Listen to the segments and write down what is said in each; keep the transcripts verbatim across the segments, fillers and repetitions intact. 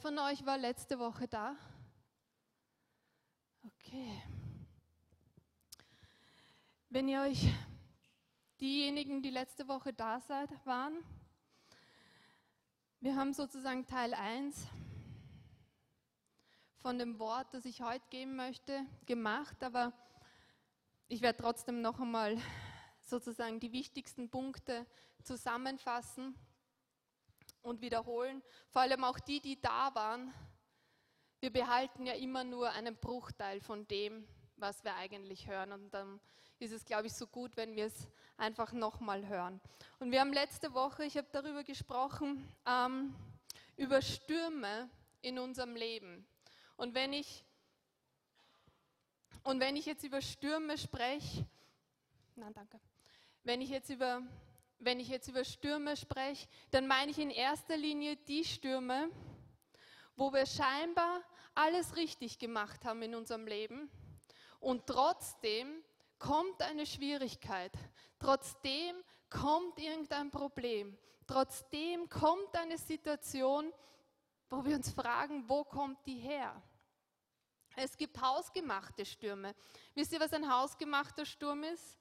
Wer von euch war letzte Woche da? Okay. Wenn ihr euch diejenigen, die letzte Woche da seid, waren, wir haben sozusagen Teil eins von dem Wort, das ich heute geben möchte, gemacht, aber ich werde trotzdem noch einmal sozusagen die wichtigsten Punkte zusammenfassen und wiederholen, vor allem auch die, die da waren. Wir behalten ja immer nur einen Bruchteil von dem, was wir eigentlich hören, und dann ist es, glaube ich, so gut, wenn wir es einfach nochmal hören. Und wir haben letzte Woche, ich habe darüber gesprochen, ähm, über Stürme in unserem Leben. Und wenn ich, und wenn ich jetzt über Stürme spreche, nein, danke, wenn ich jetzt über Wenn ich jetzt über Stürme spreche, dann meine ich in erster Linie die Stürme, wo wir scheinbar alles richtig gemacht haben in unserem Leben und trotzdem kommt eine Schwierigkeit, trotzdem kommt irgendein Problem, trotzdem kommt eine Situation, wo wir uns fragen, wo kommt die her? Es gibt hausgemachte Stürme. Wisst ihr, was ein hausgemachter Sturm ist?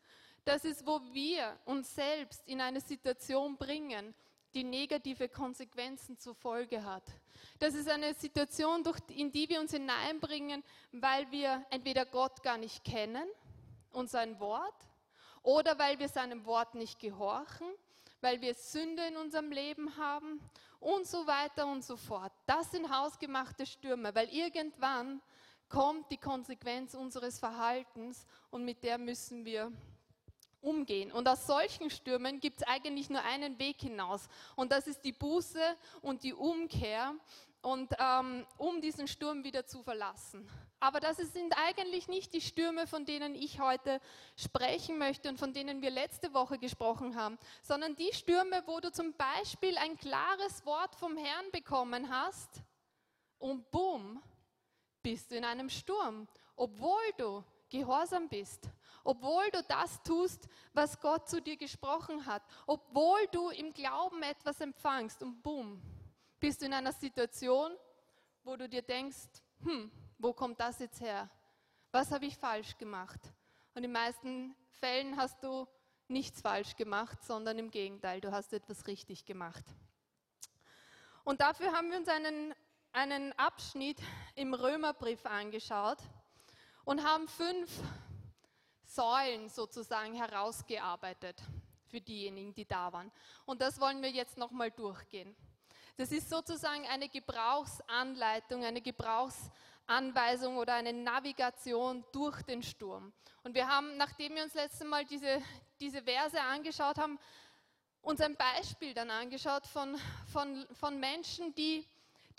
Das ist, wo wir uns selbst in eine Situation bringen, die negative Konsequenzen zur Folge hat. Das ist eine Situation, in die wir uns hineinbringen, weil wir entweder Gott gar nicht kennen und sein Wort, oder weil wir seinem Wort nicht gehorchen, weil wir Sünde in unserem Leben haben und so weiter und so fort. Das sind hausgemachte Stürme, weil irgendwann kommt die Konsequenz unseres Verhaltens und mit der müssen wir umgehen. Und aus solchen Stürmen gibt es eigentlich nur einen Weg hinaus, und das ist die Buße und die Umkehr, und ähm, um diesen Sturm wieder zu verlassen. Aber das sind eigentlich nicht die Stürme, von denen ich heute sprechen möchte und von denen wir letzte Woche gesprochen haben, sondern die Stürme, wo du zum Beispiel ein klares Wort vom Herrn bekommen hast und bumm, bist du in einem Sturm, obwohl du gehorsam bist, obwohl du das tust, was Gott zu dir gesprochen hat, obwohl du im Glauben etwas empfangst, und boom, bist du in einer Situation, wo du dir denkst, hm, wo kommt das jetzt her? Was habe ich falsch gemacht? Und in den meisten Fällen hast du nichts falsch gemacht, sondern im Gegenteil, du hast etwas richtig gemacht. Und dafür haben wir uns einen, einen Abschnitt im Römerbrief angeschaut und haben fünf Säulen sozusagen herausgearbeitet für diejenigen, die da waren. Und das wollen wir jetzt nochmal durchgehen. Das ist sozusagen eine Gebrauchsanleitung, eine Gebrauchsanweisung oder eine Navigation durch den Sturm. Und wir haben, nachdem wir uns letztes Mal diese, diese Verse angeschaut haben, uns ein Beispiel dann angeschaut von, von, von Menschen, die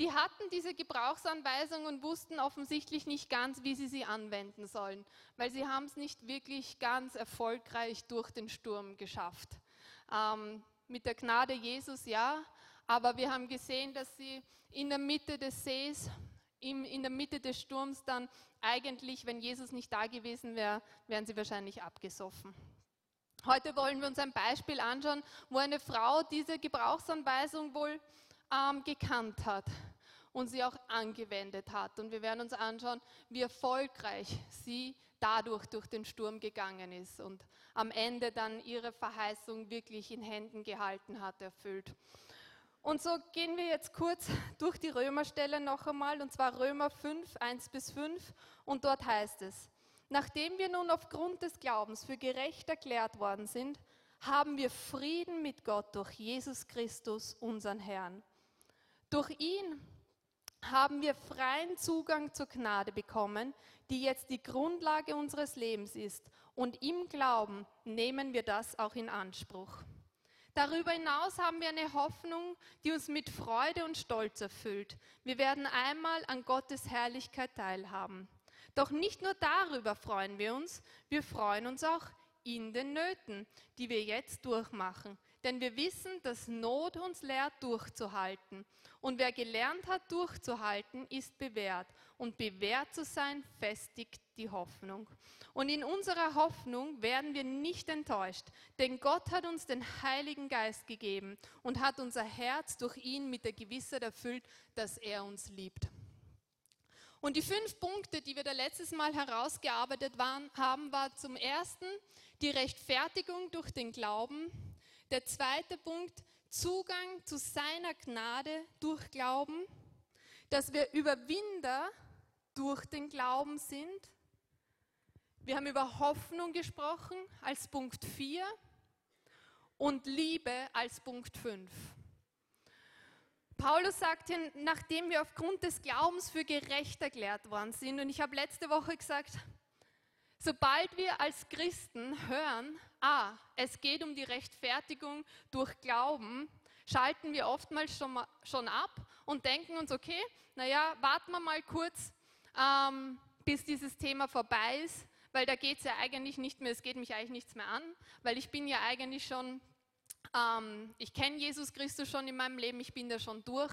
Die hatten diese Gebrauchsanweisung und wussten offensichtlich nicht ganz, wie sie sie anwenden sollen, weil sie haben es nicht wirklich ganz erfolgreich durch den Sturm geschafft. Ähm, mit der Gnade Jesus ja, aber wir haben gesehen, dass sie in der Mitte des Sees, in, in der Mitte des Sturms dann eigentlich, wenn Jesus nicht da gewesen wäre, wären sie wahrscheinlich abgesoffen. Heute wollen wir uns ein Beispiel anschauen, wo eine Frau diese Gebrauchsanweisung wohl Ähm, gekannt hat und sie auch angewendet hat. Und wir werden uns anschauen, wie erfolgreich sie dadurch durch den Sturm gegangen ist und am Ende dann ihre Verheißung wirklich in Händen gehalten hat, erfüllt. Und so gehen wir jetzt kurz durch die Römerstelle noch einmal, und zwar Römer fünf, eins bis fünf, und dort heißt es: Nachdem wir nun aufgrund des Glaubens für gerecht erklärt worden sind, haben wir Frieden mit Gott durch Jesus Christus, unseren Herrn. Durch ihn haben wir freien Zugang zur Gnade bekommen, die jetzt die Grundlage unseres Lebens ist. Und im Glauben nehmen wir das auch in Anspruch. Darüber hinaus haben wir eine Hoffnung, die uns mit Freude und Stolz erfüllt. Wir werden einmal an Gottes Herrlichkeit teilhaben. Doch nicht nur darüber freuen wir uns, wir freuen uns auch in den Nöten, die wir jetzt durchmachen. Denn wir wissen, dass Not uns lehrt, durchzuhalten. Und wer gelernt hat, durchzuhalten, ist bewährt. Und bewährt zu sein, festigt die Hoffnung. Und in unserer Hoffnung werden wir nicht enttäuscht, denn Gott hat uns den Heiligen Geist gegeben und hat unser Herz durch ihn mit der Gewissheit erfüllt, dass er uns liebt. Und die fünf Punkte, die wir da letztes Mal herausgearbeitet waren, haben, war zum ersten die Rechtfertigung durch den Glauben. Der zweite Punkt, Zugang zu seiner Gnade durch Glauben, dass wir Überwinder durch den Glauben sind. Wir haben über Hoffnung gesprochen als Punkt vier und Liebe als Punkt fünf. Paulus sagt hier, nachdem wir aufgrund des Glaubens für gerecht erklärt worden sind, und ich habe letzte Woche gesagt, sobald wir als Christen hören, ah, es geht um die Rechtfertigung durch Glauben, schalten wir oftmals schon, mal, schon ab und denken uns, okay, naja, warten wir mal kurz, ähm, bis dieses Thema vorbei ist, weil da geht es ja eigentlich nicht mehr, es geht mich eigentlich nichts mehr an, weil ich bin ja eigentlich schon, ähm, ich kenne Jesus Christus schon in meinem Leben, ich bin da schon durch.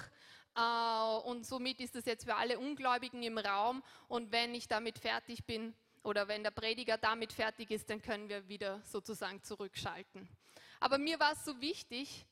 Äh, und somit ist das jetzt für alle Ungläubigen im Raum, und wenn ich damit fertig bin, oder wenn der Prediger damit fertig ist, dann können wir wieder sozusagen zurückschalten. Aber mir war es so wichtig,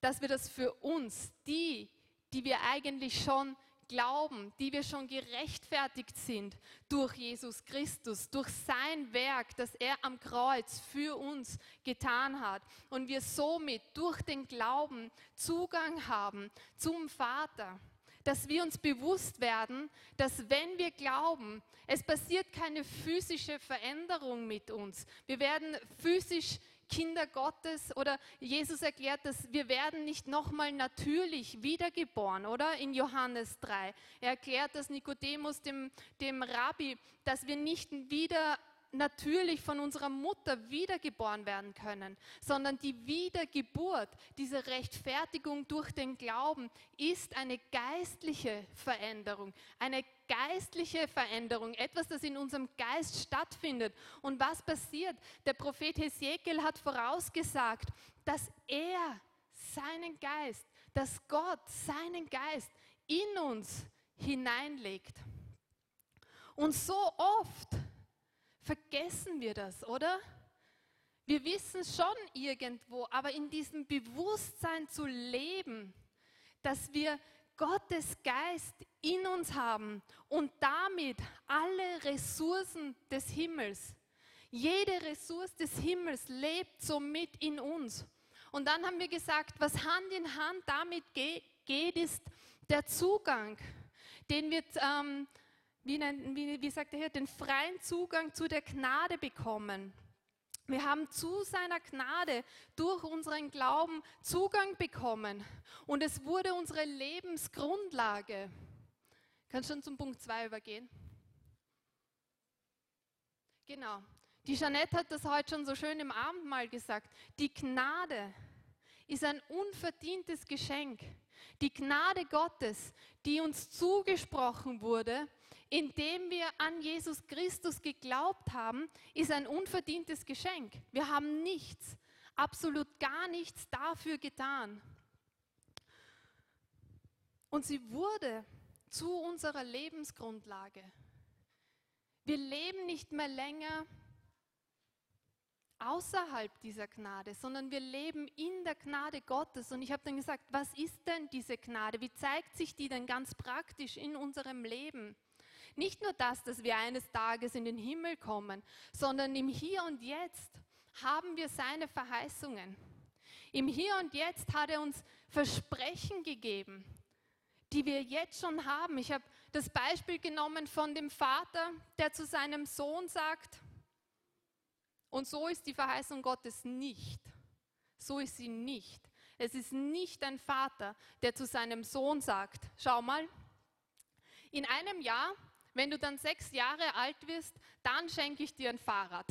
dass wir das für uns, die, die wir eigentlich schon glauben, die wir schon gerechtfertigt sind durch Jesus Christus, durch sein Werk, das er am Kreuz für uns getan hat, und wir somit durch den Glauben Zugang haben zum Vater, dass wir uns bewusst werden, dass wenn wir glauben, es passiert keine physische Veränderung mit uns. Wir werden physisch Kinder Gottes, oder Jesus erklärt, dass wir werden nicht nochmal natürlich wiedergeboren, oder? In Johannes drei. Er erklärt, dass Nikodemus dem, dem Rabbi, dass wir nicht wieder natürlich von unserer Mutter wiedergeboren werden können, sondern die Wiedergeburt, diese Rechtfertigung durch den Glauben ist eine geistliche Veränderung, eine geistliche Veränderung, etwas, das in unserem Geist stattfindet. Und was passiert? Der Prophet Hesekiel hat vorausgesagt, dass er seinen Geist, dass Gott seinen Geist in uns hineinlegt. Und so oft vergessen wir das, oder? Wir wissen es schon irgendwo, aber in diesem Bewusstsein zu leben, dass wir Gottes Geist in uns haben und damit alle Ressourcen des Himmels. Jede Ressource des Himmels lebt somit in uns. Und dann haben wir gesagt, was Hand in Hand damit geht, ist der Zugang, den wir ähm, Wie, wie, wie sagt er hier, den freien Zugang zu der Gnade bekommen. Wir haben zu seiner Gnade durch unseren Glauben Zugang bekommen. Und es wurde unsere Lebensgrundlage. Kannst schon zum Punkt zwei übergehen? Genau. Die Jeanette hat das heute schon so schön im Abendmahl gesagt. Die Gnade ist ein unverdientes Geschenk. Die Gnade Gottes, die uns zugesprochen wurde, indem wir an Jesus Christus geglaubt haben, ist ein unverdientes Geschenk. Wir haben nichts, absolut gar nichts dafür getan. Und sie wurde zu unserer Lebensgrundlage. Wir leben nicht mehr länger außerhalb dieser Gnade, sondern wir leben in der Gnade Gottes. Und ich habe dann gesagt, was ist denn diese Gnade? Wie zeigt sich die denn ganz praktisch in unserem Leben? Nicht nur das, dass wir eines Tages in den Himmel kommen, sondern im Hier und Jetzt haben wir seine Verheißungen. Im Hier und Jetzt hat er uns Versprechen gegeben, die wir jetzt schon haben. Ich habe das Beispiel genommen von dem Vater, der zu seinem Sohn sagt, und so ist die Verheißung Gottes nicht. So ist sie nicht. Es ist nicht ein Vater, der zu seinem Sohn sagt, schau mal, in einem Jahr, wenn du dann sechs Jahre alt wirst, dann schenke ich dir ein Fahrrad,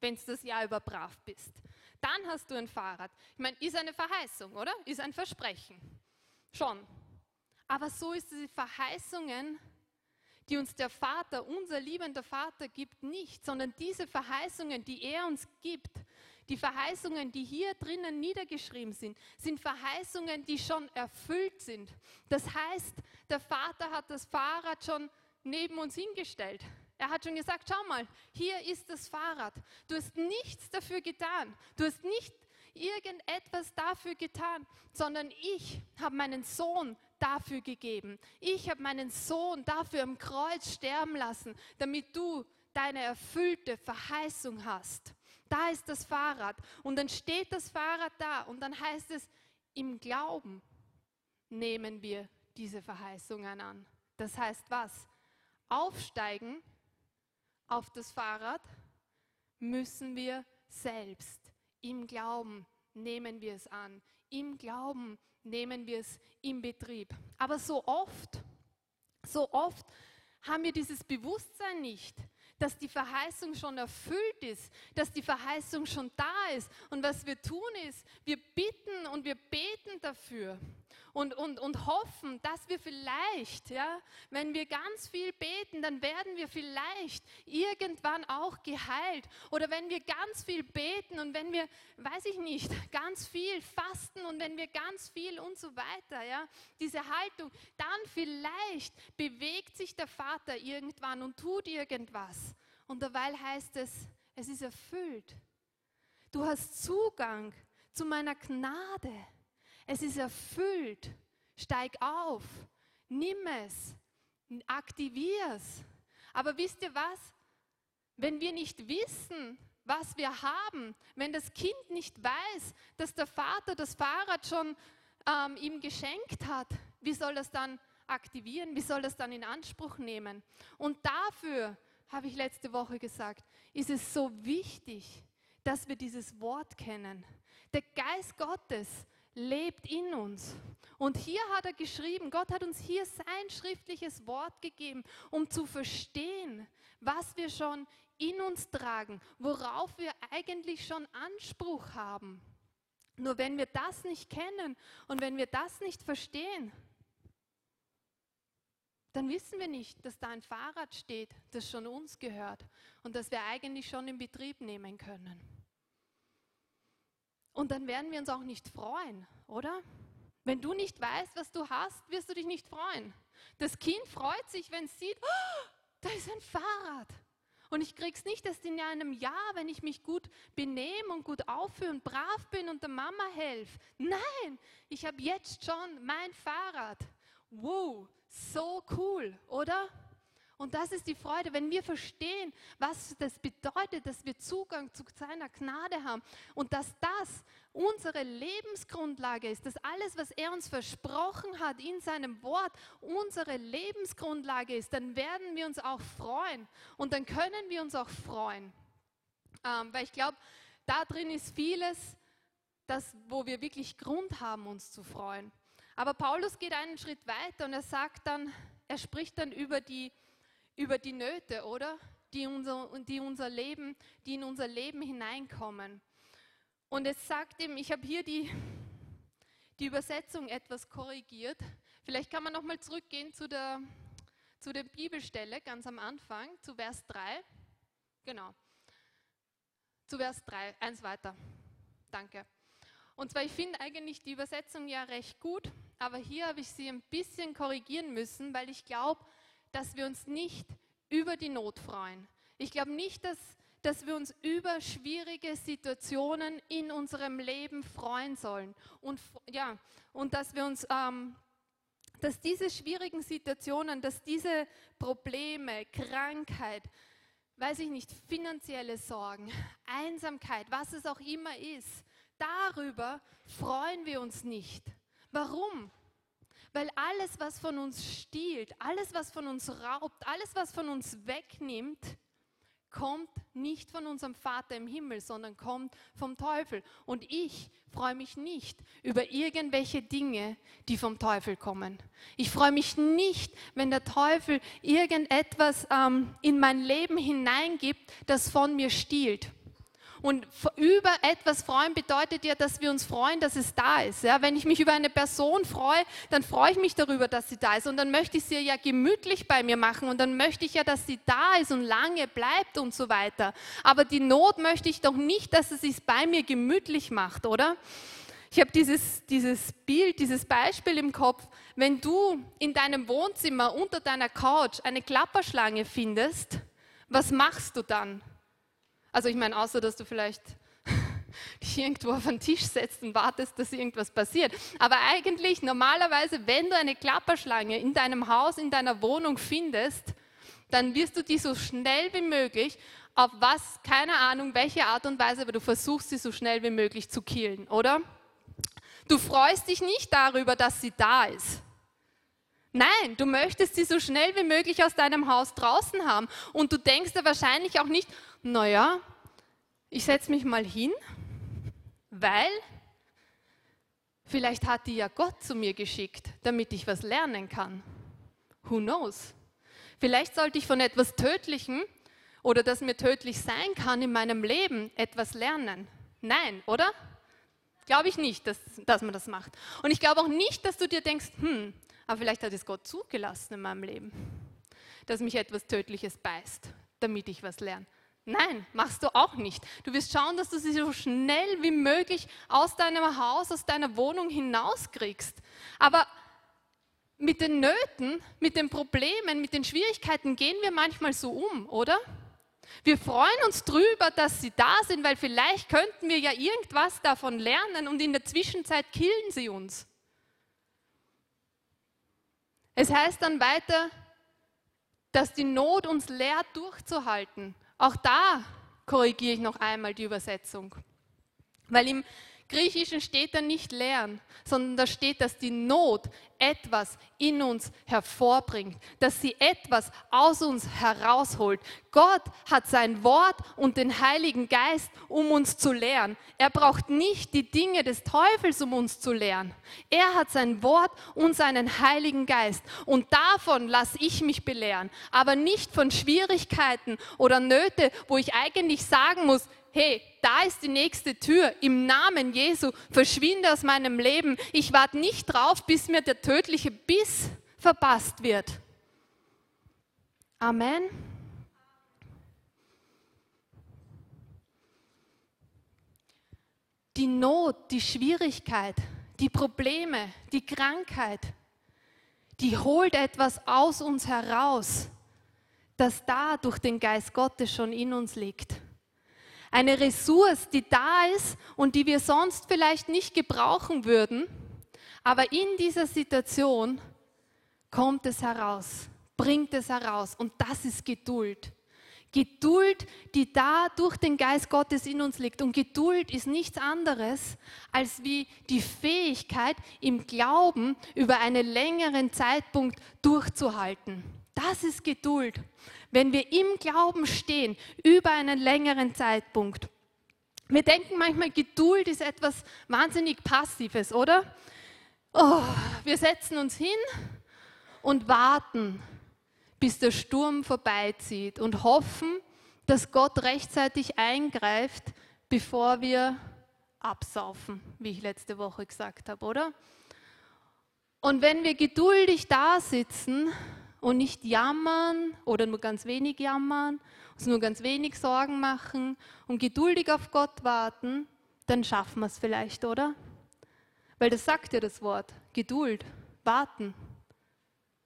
wenn du das Jahr über brav bist. Dann hast du ein Fahrrad. Ich meine, ist eine Verheißung, oder? Ist ein Versprechen. Schon. Aber so ist es, die Verheißungen, die uns der Vater, unser liebender Vater gibt, nicht, sondern diese Verheißungen, die er uns gibt, die Verheißungen, die hier drinnen niedergeschrieben sind, sind Verheißungen, die schon erfüllt sind. Das heißt, der Vater hat das Fahrrad schon neben uns hingestellt. Er hat schon gesagt, schau mal, hier ist das Fahrrad. Du hast nichts dafür getan. Du hast nicht irgendetwas dafür getan, sondern ich habe meinen Sohn dafür gegeben. Ich habe meinen Sohn dafür am Kreuz sterben lassen, damit du deine erfüllte Verheißung hast. Da ist das Fahrrad und dann steht das Fahrrad da und dann heißt es, im Glauben nehmen wir diese Verheißungen an. Das heißt was? Aufsteigen auf das Fahrrad müssen wir selbst. Im Glauben nehmen wir es an. Im Glauben nehmen wir es im Betrieb. Aber so oft, so oft haben wir dieses Bewusstsein nicht, dass die Verheißung schon erfüllt ist, dass die Verheißung schon da ist. Und was wir tun ist, wir bitten und wir beten dafür und, und, und hoffen, dass wir vielleicht, ja, wenn wir ganz viel beten, dann werden wir vielleicht irgendwann auch geheilt. Oder wenn wir ganz viel beten und wenn wir, weiß ich nicht, ganz viel fasten und wenn wir ganz viel und so weiter, ja, diese Haltung, dann vielleicht bewegt sich der Vater irgendwann und tut irgendwas. Und derweil heißt es, es ist erfüllt. Du hast Zugang zu meiner Gnade. Es ist erfüllt. Steig auf, nimm es, aktivier es. Aber wisst ihr was? Wenn wir nicht wissen, was wir haben, wenn das Kind nicht weiß, dass der Vater das Fahrrad schon ähm, ihm geschenkt hat, wie soll das dann aktivieren? Wie soll das dann in Anspruch nehmen? Und dafür, habe ich letzte Woche gesagt, ist es so wichtig, dass wir dieses Wort kennen. Der Geist Gottes lebt in uns. Und hier hat er geschrieben, Gott hat uns hier sein schriftliches Wort gegeben, um zu verstehen, was wir schon in uns tragen, worauf wir eigentlich schon Anspruch haben. Nur wenn wir das nicht kennen und wenn wir das nicht verstehen, dann wissen wir nicht, dass da ein Fahrrad steht, das schon uns gehört und das wir eigentlich schon in Betrieb nehmen können. Und dann werden wir uns auch nicht freuen, oder? Wenn du nicht weißt, was du hast, wirst du dich nicht freuen. Das Kind freut sich, wenn es sieht, oh, da ist ein Fahrrad. Und ich krieg's nicht erst in einem Jahr, wenn ich mich gut benehme und gut aufführe und brav bin und der Mama helfe. Nein, ich habe jetzt schon mein Fahrrad. Wow, so cool, oder? Und das ist die Freude, wenn wir verstehen, was das bedeutet, dass wir Zugang zu seiner Gnade haben und dass das unsere Lebensgrundlage ist, dass alles, was er uns versprochen hat in seinem Wort, unsere Lebensgrundlage ist, dann werden wir uns auch freuen und dann können wir uns auch freuen. Ähm, weil ich glaube, da drin ist vieles, das, wo wir wirklich Grund haben, uns zu freuen. Aber Paulus geht einen Schritt weiter und er sagt dann, er spricht dann über die, über die Nöte, oder? Die, unser, die, unser Leben, die in unser Leben hineinkommen. Und es sagt ihm, ich habe hier die, die Übersetzung etwas korrigiert. Vielleicht kann man nochmal zurückgehen zu der, zu der Bibelstelle, ganz am Anfang, zu Vers drei. Genau. Zu Vers drei, eins weiter. Danke. Und zwar, ich finde eigentlich die Übersetzung ja recht gut, aber hier habe ich sie ein bisschen korrigieren müssen, weil ich glaube, dass wir uns nicht über die Not freuen. Ich glaube nicht, dass, dass wir uns über schwierige Situationen in unserem Leben freuen sollen. Und, ja, und dass wir uns, ähm, dass diese schwierigen Situationen, dass diese Probleme, Krankheit, weiß ich nicht, finanzielle Sorgen, Einsamkeit, was es auch immer ist, darüber freuen wir uns nicht. Warum? Weil alles, was von uns stiehlt, alles, was von uns raubt, alles, was von uns wegnimmt, kommt nicht von unserem Vater im Himmel, sondern kommt vom Teufel. Und ich freue mich nicht über irgendwelche Dinge, die vom Teufel kommen. Ich freue mich nicht, wenn der Teufel irgendetwas ähm, in mein Leben hineingibt, das von mir stiehlt. Und über etwas freuen bedeutet ja, dass wir uns freuen, dass es da ist. Ja, wenn ich mich über eine Person freue, dann freue ich mich darüber, dass sie da ist. Und dann möchte ich sie ja gemütlich bei mir machen. Und dann möchte ich ja, dass sie da ist und lange bleibt und so weiter. Aber die Not möchte ich doch nicht, dass es sich bei mir gemütlich macht, oder? Ich habe dieses, dieses Bild, dieses Beispiel im Kopf. Wenn du in deinem Wohnzimmer unter deiner Couch eine Klapperschlange findest, was machst du dann? Also ich meine, außer dass du vielleicht dich irgendwo auf den Tisch setzt und wartest, dass irgendwas passiert. Aber eigentlich normalerweise, wenn du eine Klapperschlange in deinem Haus, in deiner Wohnung findest, dann wirst du die so schnell wie möglich, auf was, keine Ahnung, welche Art und Weise, aber du versuchst sie so schnell wie möglich zu killen, oder? Du freust dich nicht darüber, dass sie da ist. Nein, du möchtest sie so schnell wie möglich aus deinem Haus draußen haben. Und du denkst dir wahrscheinlich auch nicht, naja, ich setze mich mal hin, weil vielleicht hat die ja Gott zu mir geschickt, damit ich was lernen kann. Who knows? Vielleicht sollte ich von etwas Tödlichem oder das mir tödlich sein kann in meinem Leben etwas lernen. Nein, oder? Glaube ich nicht, dass, dass man das macht. Und ich glaube auch nicht, dass du dir denkst, hm, aber vielleicht hat es Gott zugelassen in meinem Leben, dass mich etwas Tödliches beißt, damit ich was lerne. Nein, machst du auch nicht. Du wirst schauen, dass du sie so schnell wie möglich aus deinem Haus, aus deiner Wohnung hinauskriegst. Aber mit den Nöten, mit den Problemen, mit den Schwierigkeiten gehen wir manchmal so um, oder? Wir freuen uns drüber, dass sie da sind, weil vielleicht könnten wir ja irgendwas davon lernen und in der Zwischenzeit killen sie uns. Es heißt dann weiter, dass die Not uns lehrt, durchzuhalten. Auch da korrigiere ich noch einmal die Übersetzung. Weil im Griechischen steht da nicht lehren, sondern da steht, dass die Not etwas in uns hervorbringt, dass sie etwas aus uns herausholt. Gott hat sein Wort und den Heiligen Geist, um uns zu lehren. Er braucht nicht die Dinge des Teufels, um uns zu lehren. Er hat sein Wort und seinen Heiligen Geist. Und davon lasse ich mich belehren, aber nicht von Schwierigkeiten oder Nöte, wo ich eigentlich sagen muss, hey, da ist die nächste Tür, im Namen Jesu, verschwinde aus meinem Leben. Ich warte nicht drauf, bis mir der tödliche Biss verpasst wird. Amen. Die Not, die Schwierigkeit, die Probleme, die Krankheit, die holt etwas aus uns heraus, das da durch den Geist Gottes schon in uns liegt. Eine Ressource, die da ist und die wir sonst vielleicht nicht gebrauchen würden, aber in dieser Situation kommt es heraus, bringt es heraus und das ist Geduld. Geduld, die da durch den Geist Gottes in uns liegt und Geduld ist nichts anderes als wie die Fähigkeit im Glauben über einen längeren Zeitpunkt durchzuhalten. Das ist Geduld, wenn wir im Glauben stehen, über einen längeren Zeitpunkt. Wir denken manchmal, Geduld ist etwas wahnsinnig Passives, oder? Oh, wir setzen uns hin und warten, bis der Sturm vorbeizieht und hoffen, dass Gott rechtzeitig eingreift, bevor wir absaufen, wie ich letzte Woche gesagt habe, oder? Und wenn wir geduldig da sitzen, und nicht jammern oder nur ganz wenig jammern, uns nur ganz wenig Sorgen machen und geduldig auf Gott warten, dann schaffen wir es vielleicht, oder? Weil das sagt ja das Wort, Geduld, warten.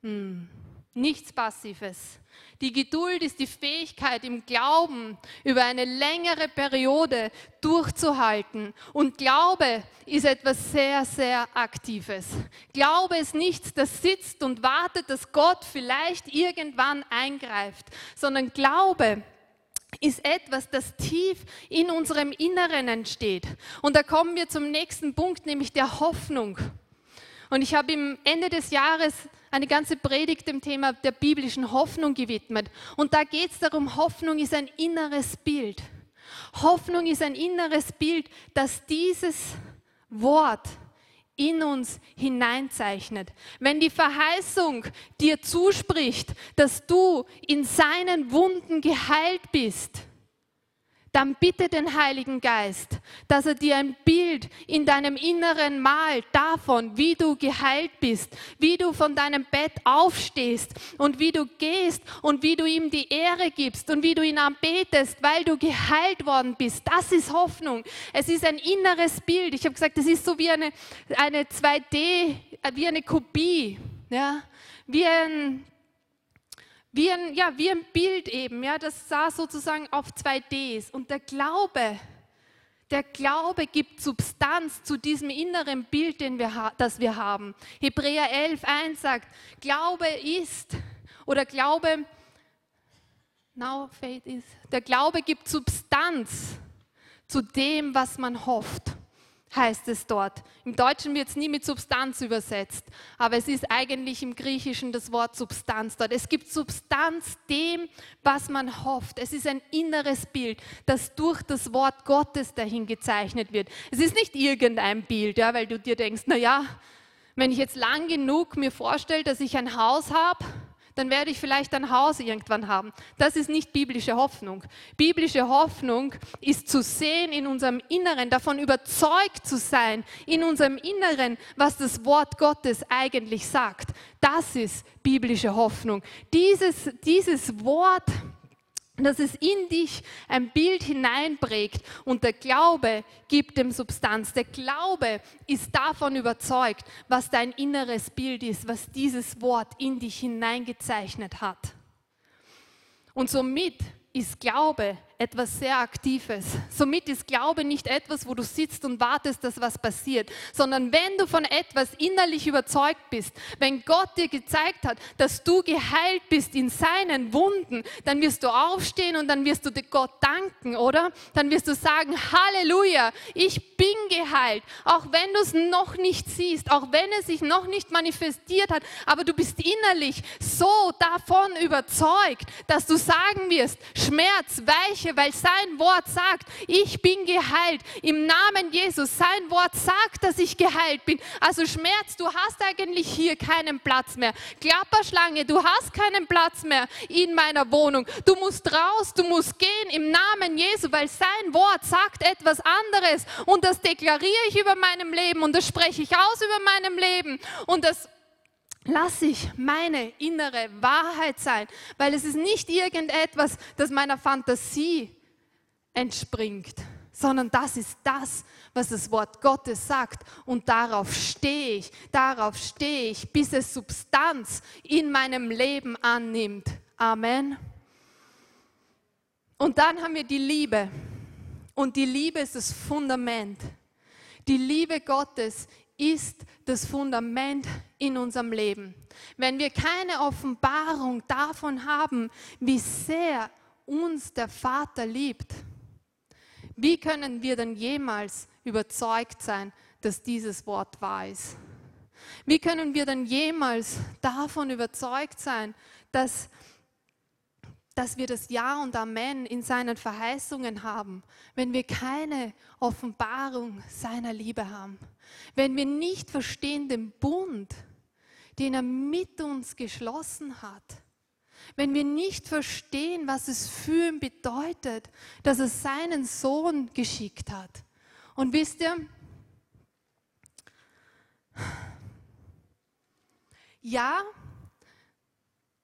Hm. Nichts Passives. Die Geduld ist die Fähigkeit im Glauben über eine längere Periode durchzuhalten. Und Glaube ist etwas sehr, sehr Aktives. Glaube ist nichts, das sitzt und wartet, dass Gott vielleicht irgendwann eingreift, sondern Glaube ist etwas, das tief in unserem Inneren entsteht. Und da kommen wir zum nächsten Punkt, nämlich der Hoffnung. Und ich habe im Ende des Jahres eine ganze Predigt dem Thema der biblischen Hoffnung gewidmet. Und da geht es darum, Hoffnung ist ein inneres Bild. Hoffnung ist ein inneres Bild, das dieses Wort in uns hineinzeichnet. Wenn die Verheißung dir zuspricht, dass du in seinen Wunden geheilt bist, dann bitte den Heiligen Geist, dass er dir ein Bild in deinem Inneren malt davon, wie du geheilt bist, wie du von deinem Bett aufstehst und wie du gehst und wie du ihm die Ehre gibst und wie du ihn anbetest, weil du geheilt worden bist. Das ist Hoffnung. Es ist ein inneres Bild. Ich habe gesagt, es ist so wie eine, eine zwei D, wie eine Kopie, ja? wie ein Wie ein, ja, wie ein Bild eben, ja, das sah sozusagen auf zwei Ds. Und der Glaube, der Glaube gibt Substanz zu diesem inneren Bild, den wir, das wir haben. Hebräer elf eins sagt, Glaube ist, oder Glaube, now faith is, der Glaube gibt Substanz zu dem, was man hofft, heißt es dort. Im Deutschen wird es nie mit Substanz übersetzt, aber es ist eigentlich im Griechischen das Wort Substanz dort. Es gibt Substanz dem, was man hofft. Es ist ein inneres Bild, das durch das Wort Gottes dahin gezeichnet wird. Es ist nicht irgendein Bild, ja, weil du dir denkst, naja, wenn ich jetzt lang genug mir vorstelle, dass ich ein Haus habe, dann werde ich vielleicht ein Haus irgendwann haben. Das ist nicht biblische Hoffnung. Biblische Hoffnung ist zu sehen in unserem Inneren, davon überzeugt zu sein, in unserem Inneren, was das Wort Gottes eigentlich sagt. Das ist biblische Hoffnung. Dieses, dieses Wort, dass es in dich ein Bild hineinprägt und der Glaube gibt dem Substanz. Der Glaube ist davon überzeugt, was dein inneres Bild ist, was dieses Wort in dich hineingezeichnet hat. Und somit ist Glaube etwas sehr Aktives. Somit ist Glaube nicht etwas, wo du sitzt und wartest, dass was passiert, sondern wenn du von etwas innerlich überzeugt bist, wenn Gott dir gezeigt hat, dass du geheilt bist in seinen Wunden, dann wirst du aufstehen und dann wirst du Gott danken, oder? Dann wirst du sagen, Halleluja, ich bin geheilt, auch wenn du es noch nicht siehst, auch wenn es sich noch nicht manifestiert hat, aber du bist innerlich so davon überzeugt, dass du sagen wirst, Schmerz, weiche, weil sein Wort sagt, ich bin geheilt im Namen Jesus. Sein Wort sagt, dass ich geheilt bin. Also Schmerz, du hast eigentlich hier keinen Platz mehr. Klapperschlange, du hast keinen Platz mehr in meiner Wohnung. Du musst raus, du musst gehen im Namen Jesu, weil sein Wort sagt etwas anderes. Und das deklariere ich über meinem Leben und das spreche ich aus über meinem Leben. Und das lass ich meine innere Wahrheit sein, weil es ist nicht irgendetwas, das meiner Fantasie entspringt, sondern das ist das, was das Wort Gottes sagt und darauf stehe ich, darauf stehe ich, bis es Substanz in meinem Leben annimmt. Amen. Und dann haben wir die Liebe und die Liebe ist das Fundament. Die Liebe Gottes ist das Fundament in unserem Leben. Wenn wir keine Offenbarung davon haben, wie sehr uns der Vater liebt, wie können wir dann jemals überzeugt sein, dass dieses Wort wahr ist? Wie können wir dann jemals davon überzeugt sein, dass, dass wir das Ja und Amen in seinen Verheißungen haben, wenn wir keine Offenbarung seiner Liebe haben? Wenn wir nicht verstehen den Bund, den er mit uns geschlossen hat, wenn wir nicht verstehen, was es für ihn bedeutet, dass er seinen Sohn geschickt hat. Und wisst ihr, ja,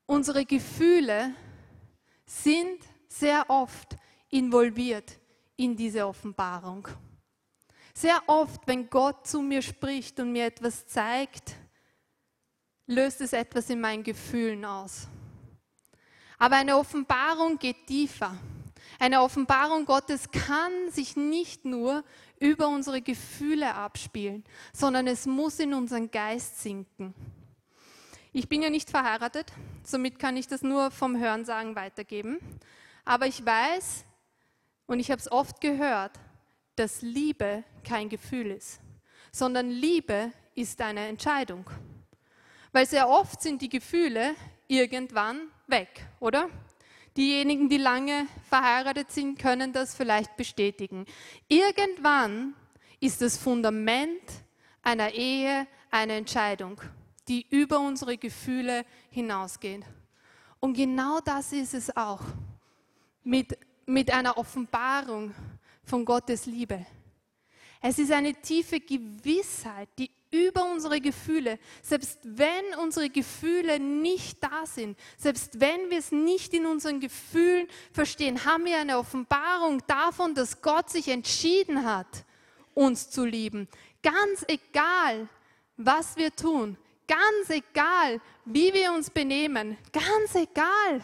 unsere Gefühle sind sehr oft involviert in diese Offenbarung. Sehr oft, wenn Gott zu mir spricht und mir etwas zeigt, löst es etwas in meinen Gefühlen aus. Aber eine Offenbarung geht tiefer. Eine Offenbarung Gottes kann sich nicht nur über unsere Gefühle abspielen, sondern es muss in unseren Geist sinken. Ich bin ja nicht verheiratet, somit kann ich das nur vom Hörensagen weitergeben. Aber ich weiß, und ich habe es oft gehört, dass Liebe kein Gefühl ist, sondern Liebe ist eine Entscheidung. Weil sehr oft sind die Gefühle irgendwann weg, oder? Diejenigen, die lange verheiratet sind, können das vielleicht bestätigen. Irgendwann ist das Fundament einer Ehe eine Entscheidung, die über unsere Gefühle hinausgeht. Und genau das ist es auch mit mit einer Offenbarung von Gottes Liebe. Es ist eine tiefe Gewissheit, die über unsere Gefühle, selbst wenn unsere Gefühle nicht da sind, selbst wenn wir es nicht in unseren Gefühlen verstehen, haben wir eine Offenbarung davon, dass Gott sich entschieden hat, uns zu lieben. Ganz egal, was wir tun, ganz egal, wie wir uns benehmen, ganz egal,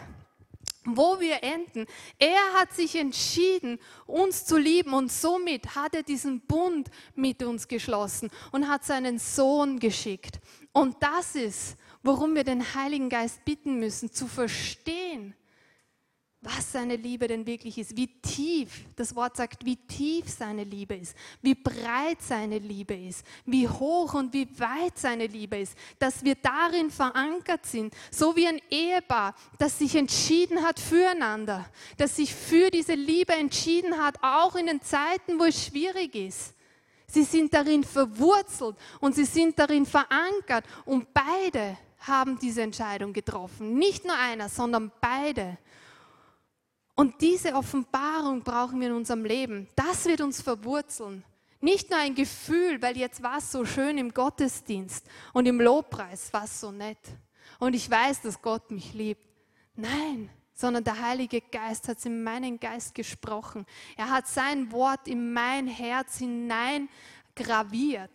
wo wir enden. Er hat sich entschieden, uns zu lieben, und somit hat er diesen Bund mit uns geschlossen und hat seinen Sohn geschickt. Und das ist, worum wir den Heiligen Geist bitten müssen, zu verstehen, was seine Liebe denn wirklich ist, wie tief, das Wort sagt, wie tief seine Liebe ist, wie breit seine Liebe ist, wie hoch und wie weit seine Liebe ist, dass wir darin verankert sind, so wie ein Ehepaar, das sich entschieden hat füreinander, das sich für diese Liebe entschieden hat, auch in den Zeiten, wo es schwierig ist. Sie sind darin verwurzelt und sie sind darin verankert, und beide haben diese Entscheidung getroffen. Nicht nur einer, sondern beide. Und diese Offenbarung brauchen wir in unserem Leben. Das wird uns verwurzeln. Nicht nur ein Gefühl, weil jetzt war es so schön im Gottesdienst und im Lobpreis war es so nett und ich weiß, dass Gott mich liebt. Nein, sondern der Heilige Geist hat es in meinen Geist gesprochen. Er hat sein Wort in mein Herz hinein graviert.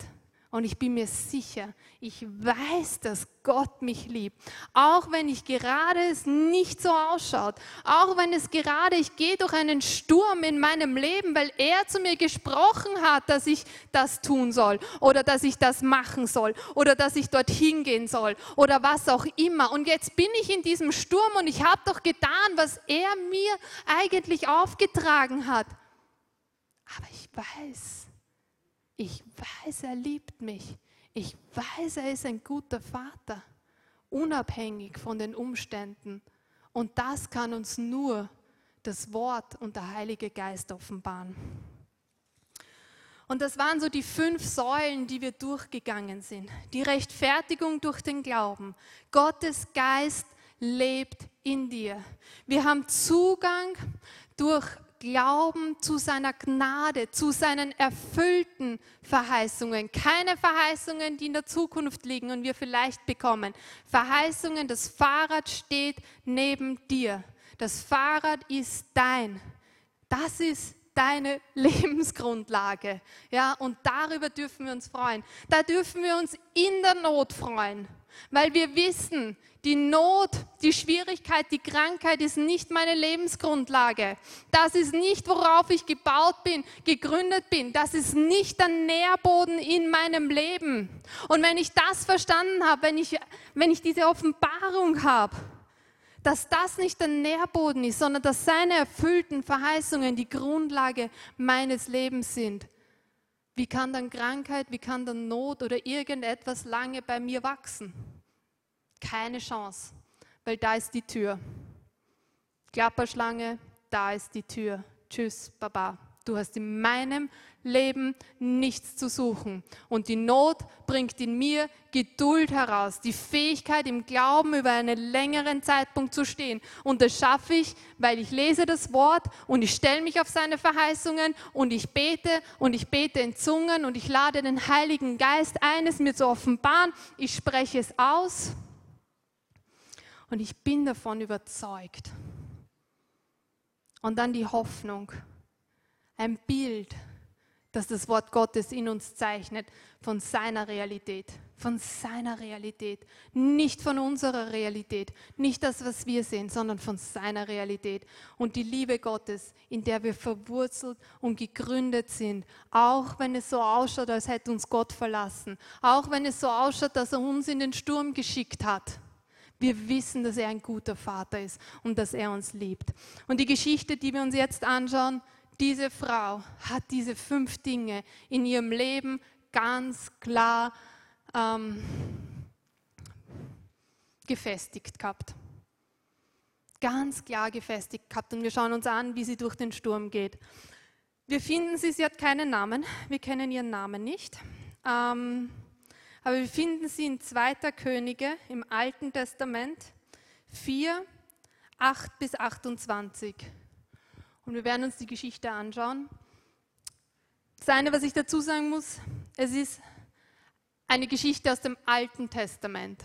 Und ich bin mir sicher, ich weiß, dass Gott mich liebt. Auch wenn ich gerade es nicht so ausschaut, auch wenn es gerade, ich gehe durch einen Sturm in meinem Leben, weil er zu mir gesprochen hat, dass ich das tun soll oder dass ich das machen soll oder dass ich dorthin gehen soll oder was auch immer. Und jetzt bin ich in diesem Sturm und ich habe doch getan, was er mir eigentlich aufgetragen hat. Aber ich weiß, Ich weiß, er liebt mich. Ich weiß, er ist ein guter Vater, unabhängig von den Umständen. Und das kann uns nur das Wort und der Heilige Geist offenbaren. Und das waren so die fünf Säulen, die wir durchgegangen sind. Die Rechtfertigung durch den Glauben. Gottes Geist lebt in dir. Wir haben Zugang durch Glauben zu seiner Gnade, zu seinen erfüllten Verheißungen. Keine Verheißungen, die in der Zukunft liegen und wir vielleicht bekommen. Verheißungen, das Fahrrad steht neben dir. Das Fahrrad ist dein. Das ist deine Lebensgrundlage. Ja, und darüber dürfen wir uns freuen. Da dürfen wir uns in der Not freuen. Weil wir wissen, die Not, die Schwierigkeit, die Krankheit ist nicht meine Lebensgrundlage. Das ist nicht, worauf ich gebaut bin, gegründet bin. Das ist nicht der Nährboden in meinem Leben. Und wenn ich das verstanden habe, wenn ich, wenn ich diese Offenbarung habe, dass das nicht der Nährboden ist, sondern dass seine erfüllten Verheißungen die Grundlage meines Lebens sind, wie kann dann Krankheit, wie kann dann Not oder irgendetwas lange bei mir wachsen? Keine Chance, weil da ist die Tür. Klapperschlange, da ist die Tür. Tschüss, Baba. Du hast in meinem Leben nichts zu suchen. Und die Not bringt in mir Geduld heraus, die Fähigkeit, im Glauben über einen längeren Zeitpunkt zu stehen. Und das schaffe ich, weil ich lese das Wort und ich stelle mich auf seine Verheißungen und ich bete und ich bete in Zungen und ich lade den Heiligen Geist ein, es mir zu offenbaren. Ich spreche es aus und ich bin davon überzeugt. Und dann die Hoffnung. Ein Bild, das das Wort Gottes in uns zeichnet, von seiner Realität, von seiner Realität, nicht von unserer Realität, nicht das, was wir sehen, sondern von seiner Realität und die Liebe Gottes, in der wir verwurzelt und gegründet sind, auch wenn es so ausschaut, als hätte uns Gott verlassen, auch wenn es so ausschaut, dass er uns in den Sturm geschickt hat. Wir wissen, dass er ein guter Vater ist und dass er uns liebt. Und die Geschichte, die wir uns jetzt anschauen, diese Frau hat diese fünf Dinge in ihrem Leben ganz klar ähm, gefestigt gehabt. Ganz klar gefestigt gehabt. Und wir schauen uns an, wie sie durch den Sturm geht. Wir finden sie, sie hat keinen Namen. Wir kennen ihren Namen nicht. Ähm, aber wir finden sie in zweiten Könige im Alten Testament vier, acht bis achtundzwanzig. Und wir werden uns die Geschichte anschauen. Das eine, was ich dazu sagen muss, es ist eine Geschichte aus dem Alten Testament.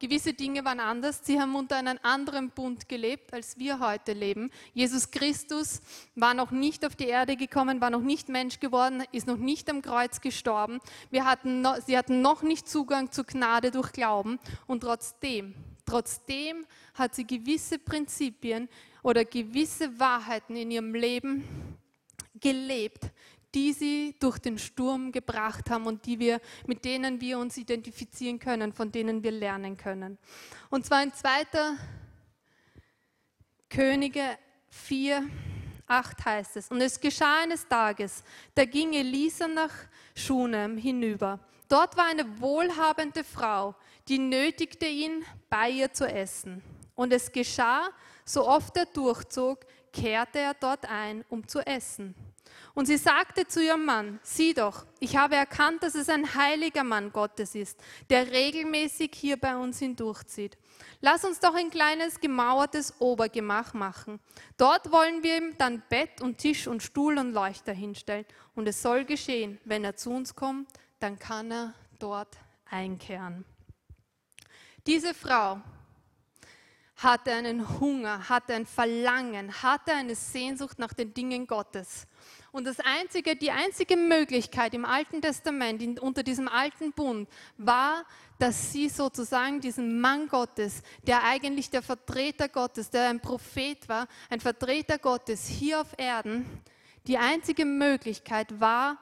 Gewisse Dinge waren anders, sie haben unter einem anderen Bund gelebt, als wir heute leben. Jesus Christus war noch nicht auf die Erde gekommen, war noch nicht Mensch geworden, ist noch nicht am Kreuz gestorben. Wir hatten noch, sie hatten noch nicht Zugang zur Gnade durch Glauben und trotzdem, trotzdem hat sie gewisse Prinzipien oder gewisse Wahrheiten in ihrem Leben gelebt, die sie durch den Sturm gebracht haben und die wir, mit denen wir uns identifizieren können, von denen wir lernen können. Und zwar in zweiter Könige vier, acht heißt es: Und es geschah eines Tages, da ging Elisa nach Schunem hinüber. Dort war eine wohlhabende Frau, die nötigte ihn, bei ihr zu essen. Und es geschah, so oft er durchzog, kehrte er dort ein, um zu essen. Und sie sagte zu ihrem Mann: Sieh doch, ich habe erkannt, dass es ein heiliger Mann Gottes ist, der regelmäßig hier bei uns hindurchzieht. Lass uns doch ein kleines gemauertes Obergemach machen. Dort wollen wir ihm dann Bett und Tisch und Stuhl und Leuchter hinstellen. Und es soll geschehen, wenn er zu uns kommt, dann kann er dort einkehren. Diese Frau hatte einen Hunger, hatte ein Verlangen, hatte eine Sehnsucht nach den Dingen Gottes. Und das einzige, die einzige Möglichkeit im Alten Testament, in, unter diesem alten Bund, war, dass sie sozusagen diesen Mann Gottes, der eigentlich der Vertreter Gottes, der ein Prophet war, ein Vertreter Gottes hier auf Erden, die einzige Möglichkeit war,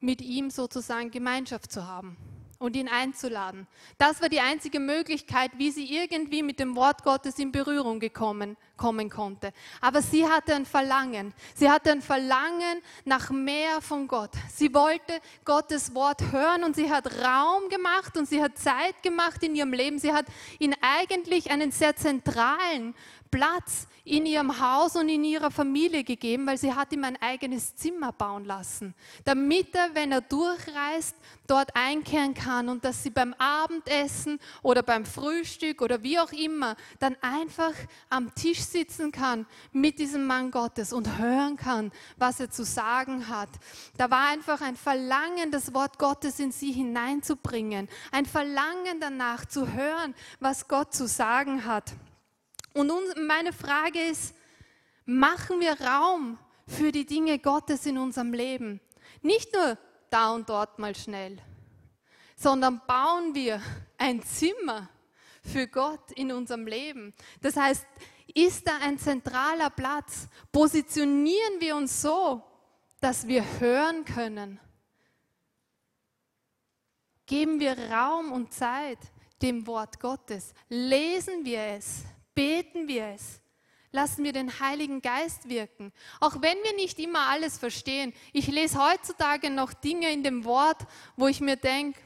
mit ihm sozusagen Gemeinschaft zu haben und ihn einzuladen. Das war die einzige Möglichkeit, wie sie irgendwie mit dem Wort Gottes in Berührung gekommen, kommen konnte. Aber sie hatte ein Verlangen. Sie hatte ein Verlangen nach mehr von Gott. Sie wollte Gottes Wort hören und sie hat Raum gemacht und sie hat Zeit gemacht in ihrem Leben. Sie hat ihn eigentlich einen sehr zentralen Platz in ihrem Haus und in ihrer Familie gegeben, weil sie hat ihm ein eigenes Zimmer bauen lassen, damit er, wenn er durchreist, dort einkehren kann und dass sie beim Abendessen oder beim Frühstück oder wie auch immer dann einfach am Tisch sitzen kann mit diesem Mann Gottes und hören kann, was er zu sagen hat. Da war einfach ein Verlangen, das Wort Gottes in sie hineinzubringen, ein Verlangen danach zu hören, was Gott zu sagen hat. Und meine Frage ist, machen wir Raum für die Dinge Gottes in unserem Leben? Nicht nur da und dort mal schnell, sondern bauen wir ein Zimmer für Gott in unserem Leben. Das heißt, ist da ein zentraler Platz? Positionieren wir uns so, dass wir hören können? Geben wir Raum und Zeit dem Wort Gottes? Lesen wir es? Beten wir es, lassen wir den Heiligen Geist wirken. Auch wenn wir nicht immer alles verstehen. Ich lese heutzutage noch Dinge in dem Wort, wo ich mir denke,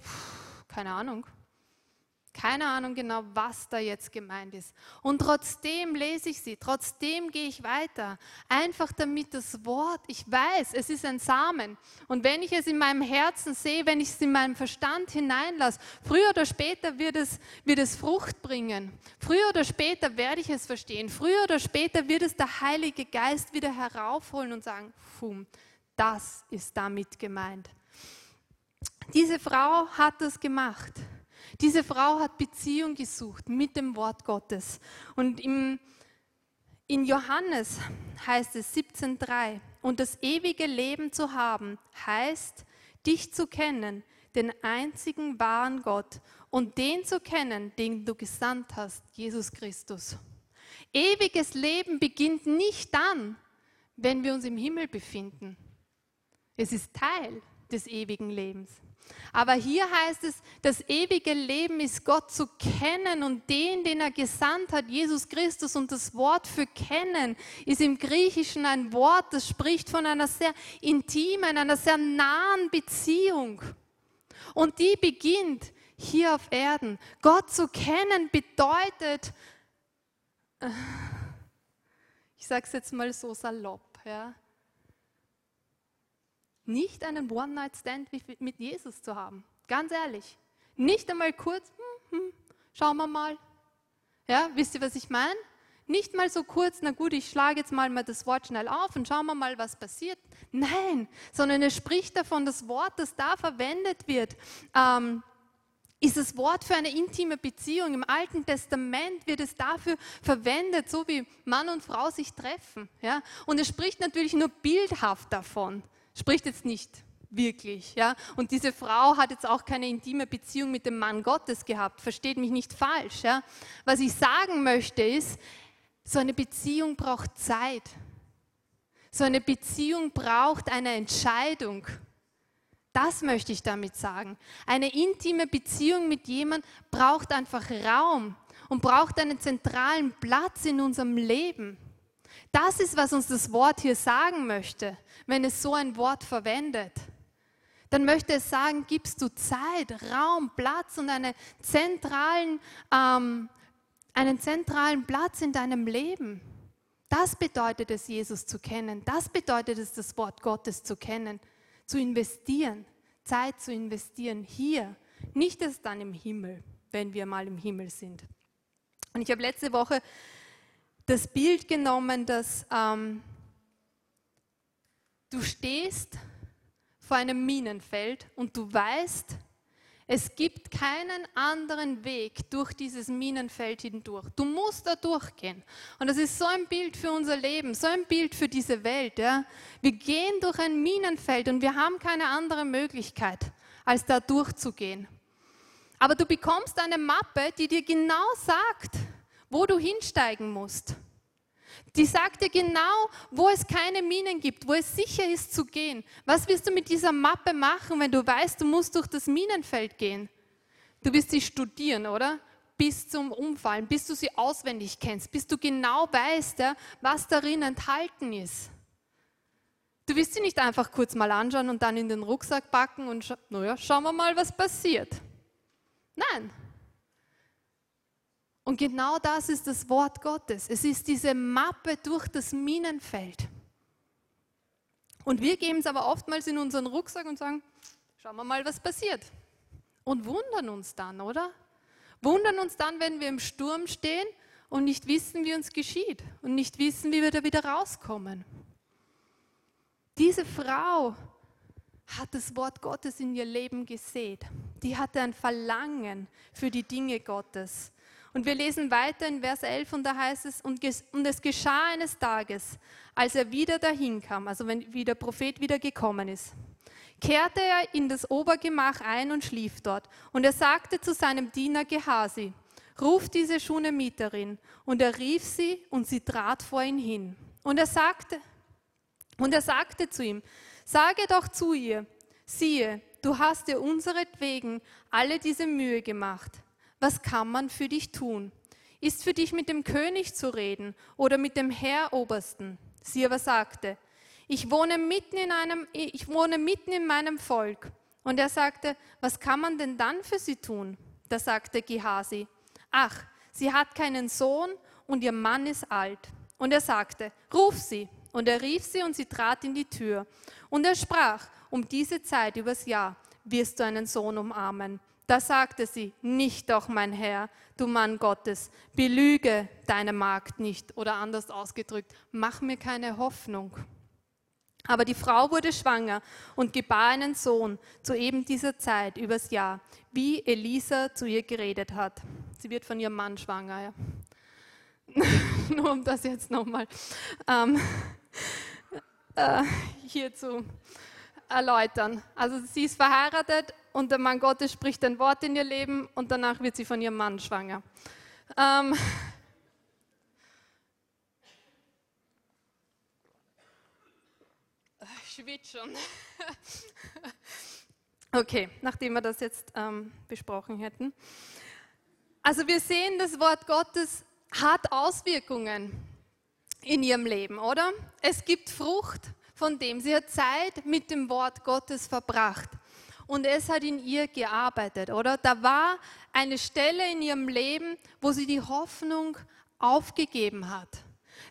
keine Ahnung, keine Ahnung genau, was da jetzt gemeint ist. Und trotzdem lese ich sie, trotzdem gehe ich weiter. Einfach damit das Wort, ich weiß, es ist ein Samen. Und wenn ich es in meinem Herzen sehe, wenn ich es in meinen Verstand hineinlasse, früher oder später wird es, wird es Frucht bringen. Früher oder später werde ich es verstehen. Früher oder später wird es der Heilige Geist wieder heraufholen und sagen, pfum, das ist damit gemeint. Diese Frau hat das gemacht. Diese Frau hat Beziehung gesucht mit dem Wort Gottes. Und im, in Johannes heißt es siebzehn drei, und das ewige Leben zu haben, heißt, dich zu kennen, den einzigen wahren Gott, und den zu kennen, den du gesandt hast, Jesus Christus. Ewiges Leben beginnt nicht dann, wenn wir uns im Himmel befinden. Es ist Teil des ewigen Lebens. Aber hier heißt es, das ewige Leben ist, Gott zu kennen und den, den er gesandt hat, Jesus Christus. Und das Wort für kennen ist im Griechischen ein Wort, das spricht von einer sehr intimen, einer sehr nahen Beziehung. Und die beginnt hier auf Erden. Gott zu kennen bedeutet, ich sage es jetzt mal so salopp, ja, nicht einen One-Night-Stand mit Jesus zu haben, ganz ehrlich. Nicht einmal kurz, hm, hm, schauen wir mal. Ja, wisst ihr, was ich meine? Nicht mal so kurz, na gut, ich schlage jetzt mal das Wort schnell auf und schauen wir mal, was passiert. Nein, sondern er spricht davon, das Wort, das da verwendet wird, ähm, ist das Wort für eine intime Beziehung. Im Alten Testament wird es dafür verwendet, so wie Mann und Frau sich treffen. Ja? Und er spricht natürlich nur bildhaft davon, spricht jetzt nicht wirklich. Ja? Und diese Frau hat jetzt auch keine intime Beziehung mit dem Mann Gottes gehabt, versteht mich nicht falsch. Ja? Was ich sagen möchte ist, so eine Beziehung braucht Zeit. So eine Beziehung braucht eine Entscheidung. Das möchte ich damit sagen. Eine intime Beziehung mit jemandem braucht einfach Raum und braucht einen zentralen Platz in unserem Leben. Das ist, was uns das Wort hier sagen möchte, wenn es so ein Wort verwendet. Dann möchte es sagen, gibst du Zeit, Raum, Platz und einen zentralen, ähm, einen zentralen Platz in deinem Leben. Das bedeutet es, Jesus zu kennen. Das bedeutet es, das Wort Gottes zu kennen. Zu investieren, Zeit zu investieren hier, nicht erst dann im Himmel, wenn wir mal im Himmel sind. Und ich habe letzte Woche das Bild genommen, dass ähm, du stehst vor einem Minenfeld und du weißt, es gibt keinen anderen Weg durch dieses Minenfeld hindurch. Du musst da durchgehen. Und das ist so ein Bild für unser Leben, so ein Bild für diese Welt. Ja? Wir gehen durch ein Minenfeld und wir haben keine andere Möglichkeit, als da durchzugehen. Aber du bekommst eine Mappe, die dir genau sagt, wo du hinsteigen musst. Die sagt dir genau, wo es keine Minen gibt, wo es sicher ist zu gehen. Was wirst du mit dieser Mappe machen, wenn du weißt, du musst durch das Minenfeld gehen? Du wirst sie studieren, oder? Bis zum Umfallen, bis du sie auswendig kennst, bis du genau weißt, ja, was darin enthalten ist. Du wirst sie nicht einfach kurz mal anschauen und dann in den Rucksack packen und scha- naja, schauen wir mal, was passiert. Nein. Und genau das ist das Wort Gottes. Es ist diese Mappe durch das Minenfeld. Und wir geben es aber oftmals in unseren Rucksack und sagen, schauen wir mal, was passiert. Und wundern uns dann, oder? Wundern uns dann, wenn wir im Sturm stehen und nicht wissen, wie uns geschieht. Und nicht wissen, wie wir da wieder rauskommen. Diese Frau hat das Wort Gottes in ihr Leben gesät. Die hatte ein Verlangen für die Dinge Gottes. Und wir lesen weiter in Vers elf und da heißt es, und es geschah eines Tages, als er wieder dahin kam, also wenn wie der Prophet wieder gekommen ist, kehrte er in das Obergemach ein und schlief dort. Und er sagte zu seinem Diener Gehasi, ruf diese Schunamiterin. Und er rief sie und sie trat vor ihn hin. Und er sagte, und er sagte zu ihm, sage doch zu ihr, siehe, du hast dir unseretwegen alle diese Mühe gemacht. Was kann man für dich tun? Ist für dich mit dem König zu reden oder mit dem Herr Obersten? Sie aber sagte, ich wohne mitten in einem, ich wohne mitten in meinem Volk. Und er sagte, was kann man denn dann für sie tun? Da sagte Gehasi, ach, sie hat keinen Sohn und ihr Mann ist alt. Und er sagte, ruf sie. Und er rief sie und sie trat in die Tür. Und er sprach, um diese Zeit übers Jahr wirst du einen Sohn umarmen. Da sagte sie, nicht doch, mein Herr, du Mann Gottes, belüge deine Magd nicht. Oder anders ausgedrückt, mach mir keine Hoffnung. Aber die Frau wurde schwanger und gebar einen Sohn zu eben dieser Zeit übers Jahr, wie Elisa zu ihr geredet hat. Sie wird von ihrem Mann schwanger. Ja. Nur um das jetzt nochmal ähm, äh, hier zu erläutern. Also sie ist verheiratet. Und der Mann Gottes spricht ein Wort in ihr Leben und danach wird sie von ihrem Mann schwanger. Ähm ich schwitze schon. Okay, nachdem wir das jetzt ähm, besprochen hätten. Also wir sehen, das Wort Gottes hat Auswirkungen in ihrem Leben, oder? Es gibt Frucht, von dem sie hat Zeit mit dem Wort Gottes verbracht. Und es hat in ihr gearbeitet, oder? Da war eine Stelle in ihrem Leben, wo sie die Hoffnung aufgegeben hat.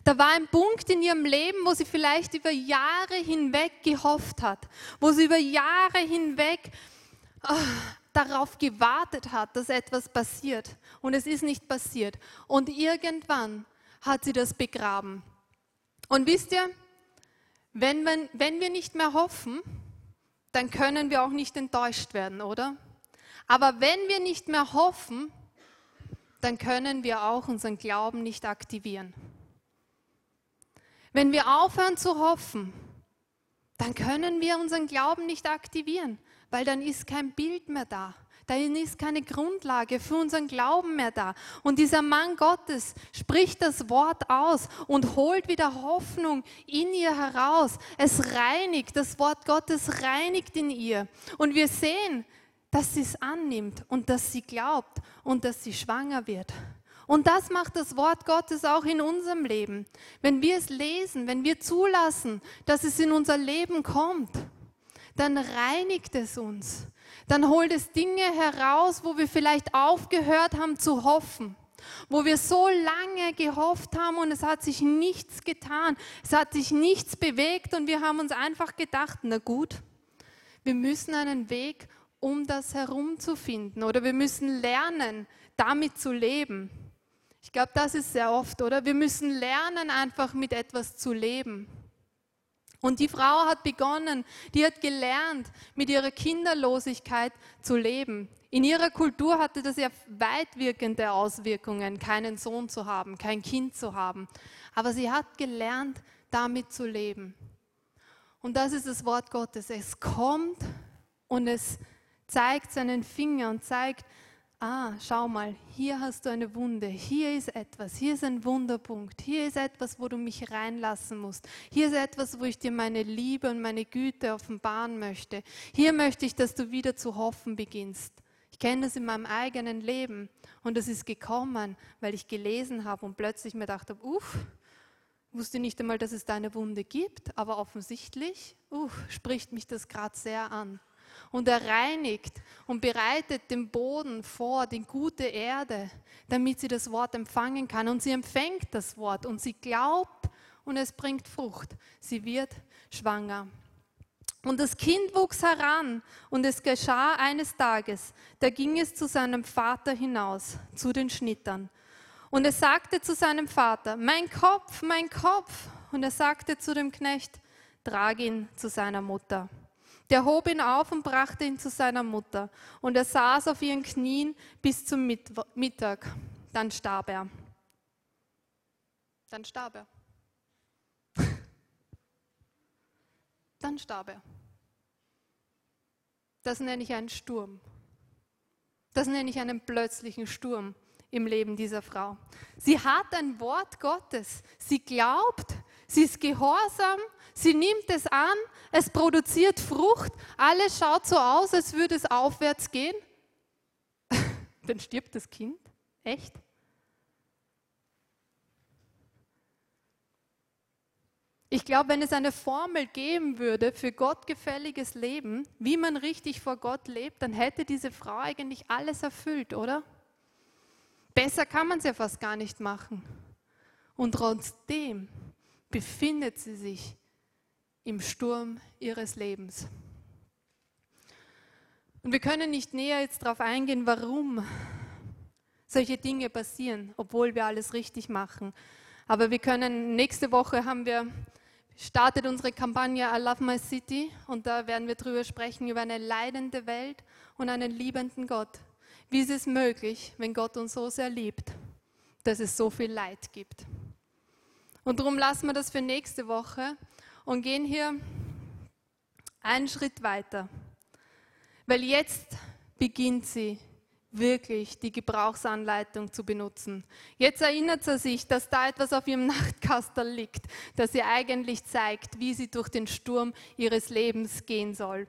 Da war ein Punkt in ihrem Leben, wo sie vielleicht über Jahre hinweg gehofft hat, wo sie über Jahre hinweg oh, darauf gewartet hat, dass etwas passiert. Und es ist nicht passiert. Und irgendwann hat sie das begraben. Und wisst ihr, wenn, wenn, wenn wir nicht mehr hoffen, dann können wir auch nicht enttäuscht werden, oder? Aber wenn wir nicht mehr hoffen, dann können wir auch unseren Glauben nicht aktivieren. Wenn wir aufhören zu hoffen, dann können wir unseren Glauben nicht aktivieren, weil dann ist kein Bild mehr da. Dann ist keine Grundlage für unseren Glauben mehr da. Und dieser Mann Gottes spricht das Wort aus und holt wieder Hoffnung in ihr heraus. Es reinigt, das Wort Gottes reinigt in ihr. Und wir sehen, dass sie es annimmt und dass sie glaubt und dass sie schwanger wird. Und das macht das Wort Gottes auch in unserem Leben. Wenn wir es lesen, wenn wir zulassen, dass es in unser Leben kommt, dann reinigt es uns. Dann holt es Dinge heraus, wo wir vielleicht aufgehört haben zu hoffen, wo wir so lange gehofft haben und es hat sich nichts getan, es hat sich nichts bewegt und wir haben uns einfach gedacht, na gut, wir müssen einen Weg, um das herumzufinden oder wir müssen lernen, damit zu leben. Ich glaube, das ist sehr oft, oder? Wir müssen lernen, einfach mit etwas zu leben. Und die Frau hat begonnen, die hat gelernt, mit ihrer Kinderlosigkeit zu leben. In ihrer Kultur hatte das ja weitwirkende Auswirkungen, keinen Sohn zu haben, kein Kind zu haben. Aber sie hat gelernt, damit zu leben. Und das ist das Wort Gottes. Es kommt und es zeigt seinen Finger und zeigt, ah, schau mal, hier hast du eine Wunde, hier ist etwas, hier ist ein Wunderpunkt, hier ist etwas, wo du mich reinlassen musst, hier ist etwas, wo ich dir meine Liebe und meine Güte offenbaren möchte, hier möchte ich, dass du wieder zu hoffen beginnst. Ich kenne das in meinem eigenen Leben und das ist gekommen, weil ich gelesen habe und plötzlich mir dachte, uff, wusste nicht einmal, dass es da eine Wunde gibt, aber offensichtlich, uff, spricht mich das gerade sehr an. Und er reinigt und bereitet den Boden vor, die gute Erde, damit sie das Wort empfangen kann. Und sie empfängt das Wort und sie glaubt und es bringt Frucht. Sie wird schwanger. Und das Kind wuchs heran und es geschah eines Tages, da ging es zu seinem Vater hinaus, zu den Schnittern. Und es sagte zu seinem Vater, mein Kopf, mein Kopf. Und er sagte zu dem Knecht, trag ihn zu seiner Mutter. Der hob ihn auf und brachte ihn zu seiner Mutter. Und er saß auf ihren Knien bis zum Mittag. Dann starb er. Dann starb er. Dann starb er. Das nenne ich einen Sturm. Das nenne ich einen plötzlichen Sturm im Leben dieser Frau. Sie hat ein Wort Gottes. Sie glaubt, sie ist gehorsam. Sie nimmt es an, es produziert Frucht, alles schaut so aus, als würde es aufwärts gehen. Dann stirbt das Kind. Echt? Ich glaube, wenn es eine Formel geben würde für gottgefälliges Leben, wie man richtig vor Gott lebt, dann hätte diese Frau eigentlich alles erfüllt, oder? Besser kann man es ja fast gar nicht machen. Und trotzdem befindet sie sich im Sturm ihres Lebens. Und wir können nicht näher jetzt darauf eingehen, warum solche Dinge passieren, obwohl wir alles richtig machen. Aber wir können, nächste Woche haben wir, startet unsere Kampagne I Love My City und da werden wir drüber sprechen, über eine leidende Welt und einen liebenden Gott. Wie ist es möglich, wenn Gott uns so sehr liebt, dass es so viel Leid gibt? Und darum lassen wir das für nächste Woche und gehen hier einen Schritt weiter, weil jetzt beginnt sie wirklich die Gebrauchsanleitung zu benutzen. Jetzt erinnert sie sich, dass da etwas auf ihrem Nachtkasten liegt, das ihr eigentlich zeigt, wie sie durch den Sturm ihres Lebens gehen soll.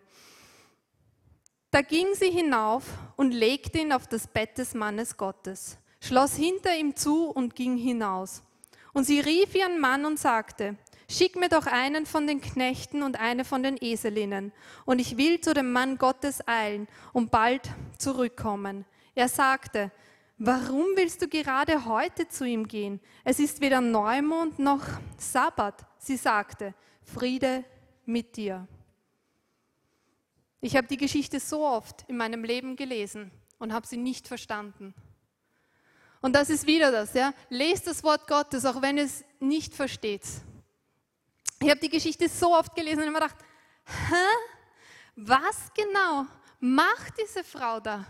Da ging sie hinauf und legte ihn auf das Bett des Mannes Gottes, schloss hinter ihm zu und ging hinaus. Und sie rief ihren Mann und sagte, schick mir doch einen von den Knechten und eine von den Eselinnen, und ich will zu dem Mann Gottes eilen und bald zurückkommen. Er sagte, warum willst du gerade heute zu ihm gehen? Es ist weder Neumond noch Sabbat. Sie sagte, Friede mit dir. Ich habe die Geschichte so oft in meinem Leben gelesen und habe sie nicht verstanden. Und das ist wieder das, ja. Lest das Wort Gottes, auch wenn es nicht versteht. Ich habe die Geschichte so oft gelesen und habe mir gedacht, hä? Was genau macht diese Frau da?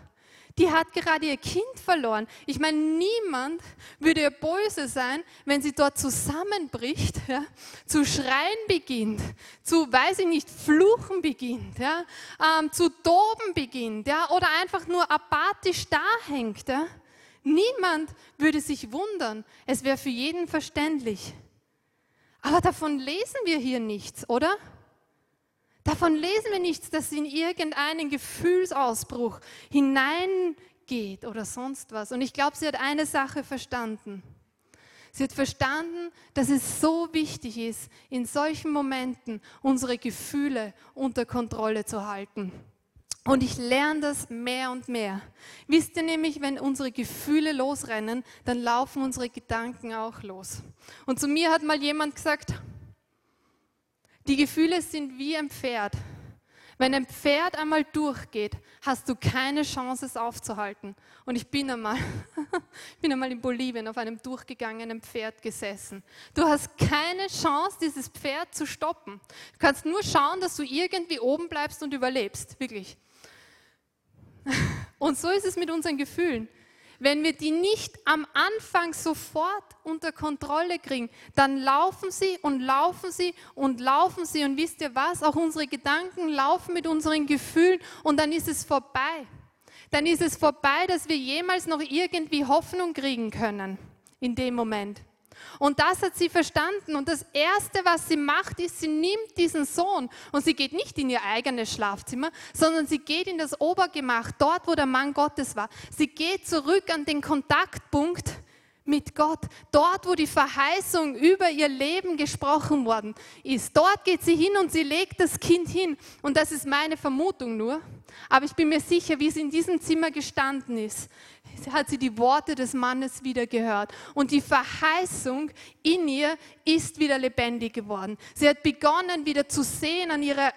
Die hat gerade ihr Kind verloren. Ich meine, niemand würde ihr böse sein, wenn sie dort zusammenbricht, ja, zu schreien beginnt, zu, weiß ich nicht, fluchen beginnt, ja, ähm, zu toben beginnt, ja, oder einfach nur apathisch dahängt. Ja. Niemand würde sich wundern. Es wäre für jeden verständlich. Aber davon lesen wir hier nichts, oder? Davon lesen wir nichts, dass sie in irgendeinen Gefühlsausbruch hineingeht oder sonst was. Und ich glaube, sie hat eine Sache verstanden. Sie hat verstanden, dass es so wichtig ist, in solchen Momenten unsere Gefühle unter Kontrolle zu halten. Und ich lerne das mehr und mehr. Wisst ihr nämlich, wenn unsere Gefühle losrennen, dann laufen unsere Gedanken auch los. Und zu mir hat mal jemand gesagt, die Gefühle sind wie ein Pferd. Wenn ein Pferd einmal durchgeht, hast du keine Chance, es aufzuhalten. Und ich bin einmal, ich bin einmal in Bolivien auf einem durchgegangenen Pferd gesessen. Du hast keine Chance, dieses Pferd zu stoppen. Du kannst nur schauen, dass du irgendwie oben bleibst und überlebst, wirklich. Und so ist es mit unseren Gefühlen. Wenn wir die nicht am Anfang sofort unter Kontrolle kriegen, dann laufen sie und laufen sie und laufen sie. Und wisst ihr was? Auch unsere Gedanken laufen mit unseren Gefühlen und dann ist es vorbei. Dann ist es vorbei, dass wir jemals noch irgendwie Hoffnung kriegen können in dem Moment. Und das hat sie verstanden. Und das Erste, was sie macht, ist, sie nimmt diesen Sohn und sie geht nicht in ihr eigenes Schlafzimmer, sondern sie geht in das Obergemach, dort, wo der Mann Gottes war. Sie geht zurück an den Kontaktpunkt mit Gott, dort, wo die Verheißung über ihr Leben gesprochen worden ist. Dort geht sie hin und sie legt das Kind hin. Und das ist meine Vermutung nur. Aber ich bin mir sicher, wie sie in diesem Zimmer gestanden ist, hat sie die Worte des Mannes wieder gehört. Und die Verheißung in ihr ist wieder lebendig geworden. Sie hat begonnen, wieder zu sehen an ihrer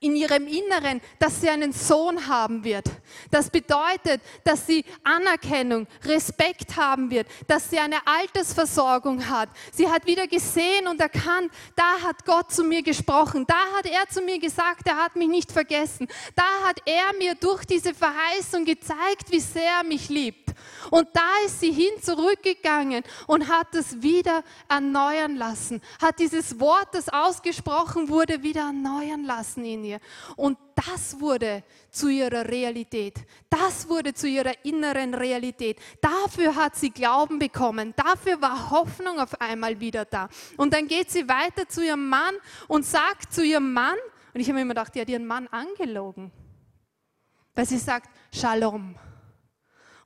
in ihrem Inneren, dass sie einen Sohn haben wird. Das bedeutet, dass sie Anerkennung, Respekt haben wird, dass sie eine Altersversorgung hat. Sie hat wieder gesehen und erkannt, da hat Gott zu mir gesprochen, da hat er zu mir gesagt, er hat mich nicht vergessen. Da hat er mir durch diese Verheißung gezeigt, wie sehr er mich liebt. Und da ist sie hin zurückgegangen und hat es wieder erneuern lassen, hat dieses Wort, das ausgesprochen wurde, wieder erneuern lassen in ihr. Und das wurde zu ihrer Realität, das wurde zu ihrer inneren Realität. Dafür hat sie Glauben bekommen, dafür war Hoffnung auf einmal wieder da. Und dann geht sie weiter zu ihrem Mann und sagt zu ihrem Mann, und ich habe mir immer gedacht, die hat ihren Mann angelogen, weil sie sagt, Shalom.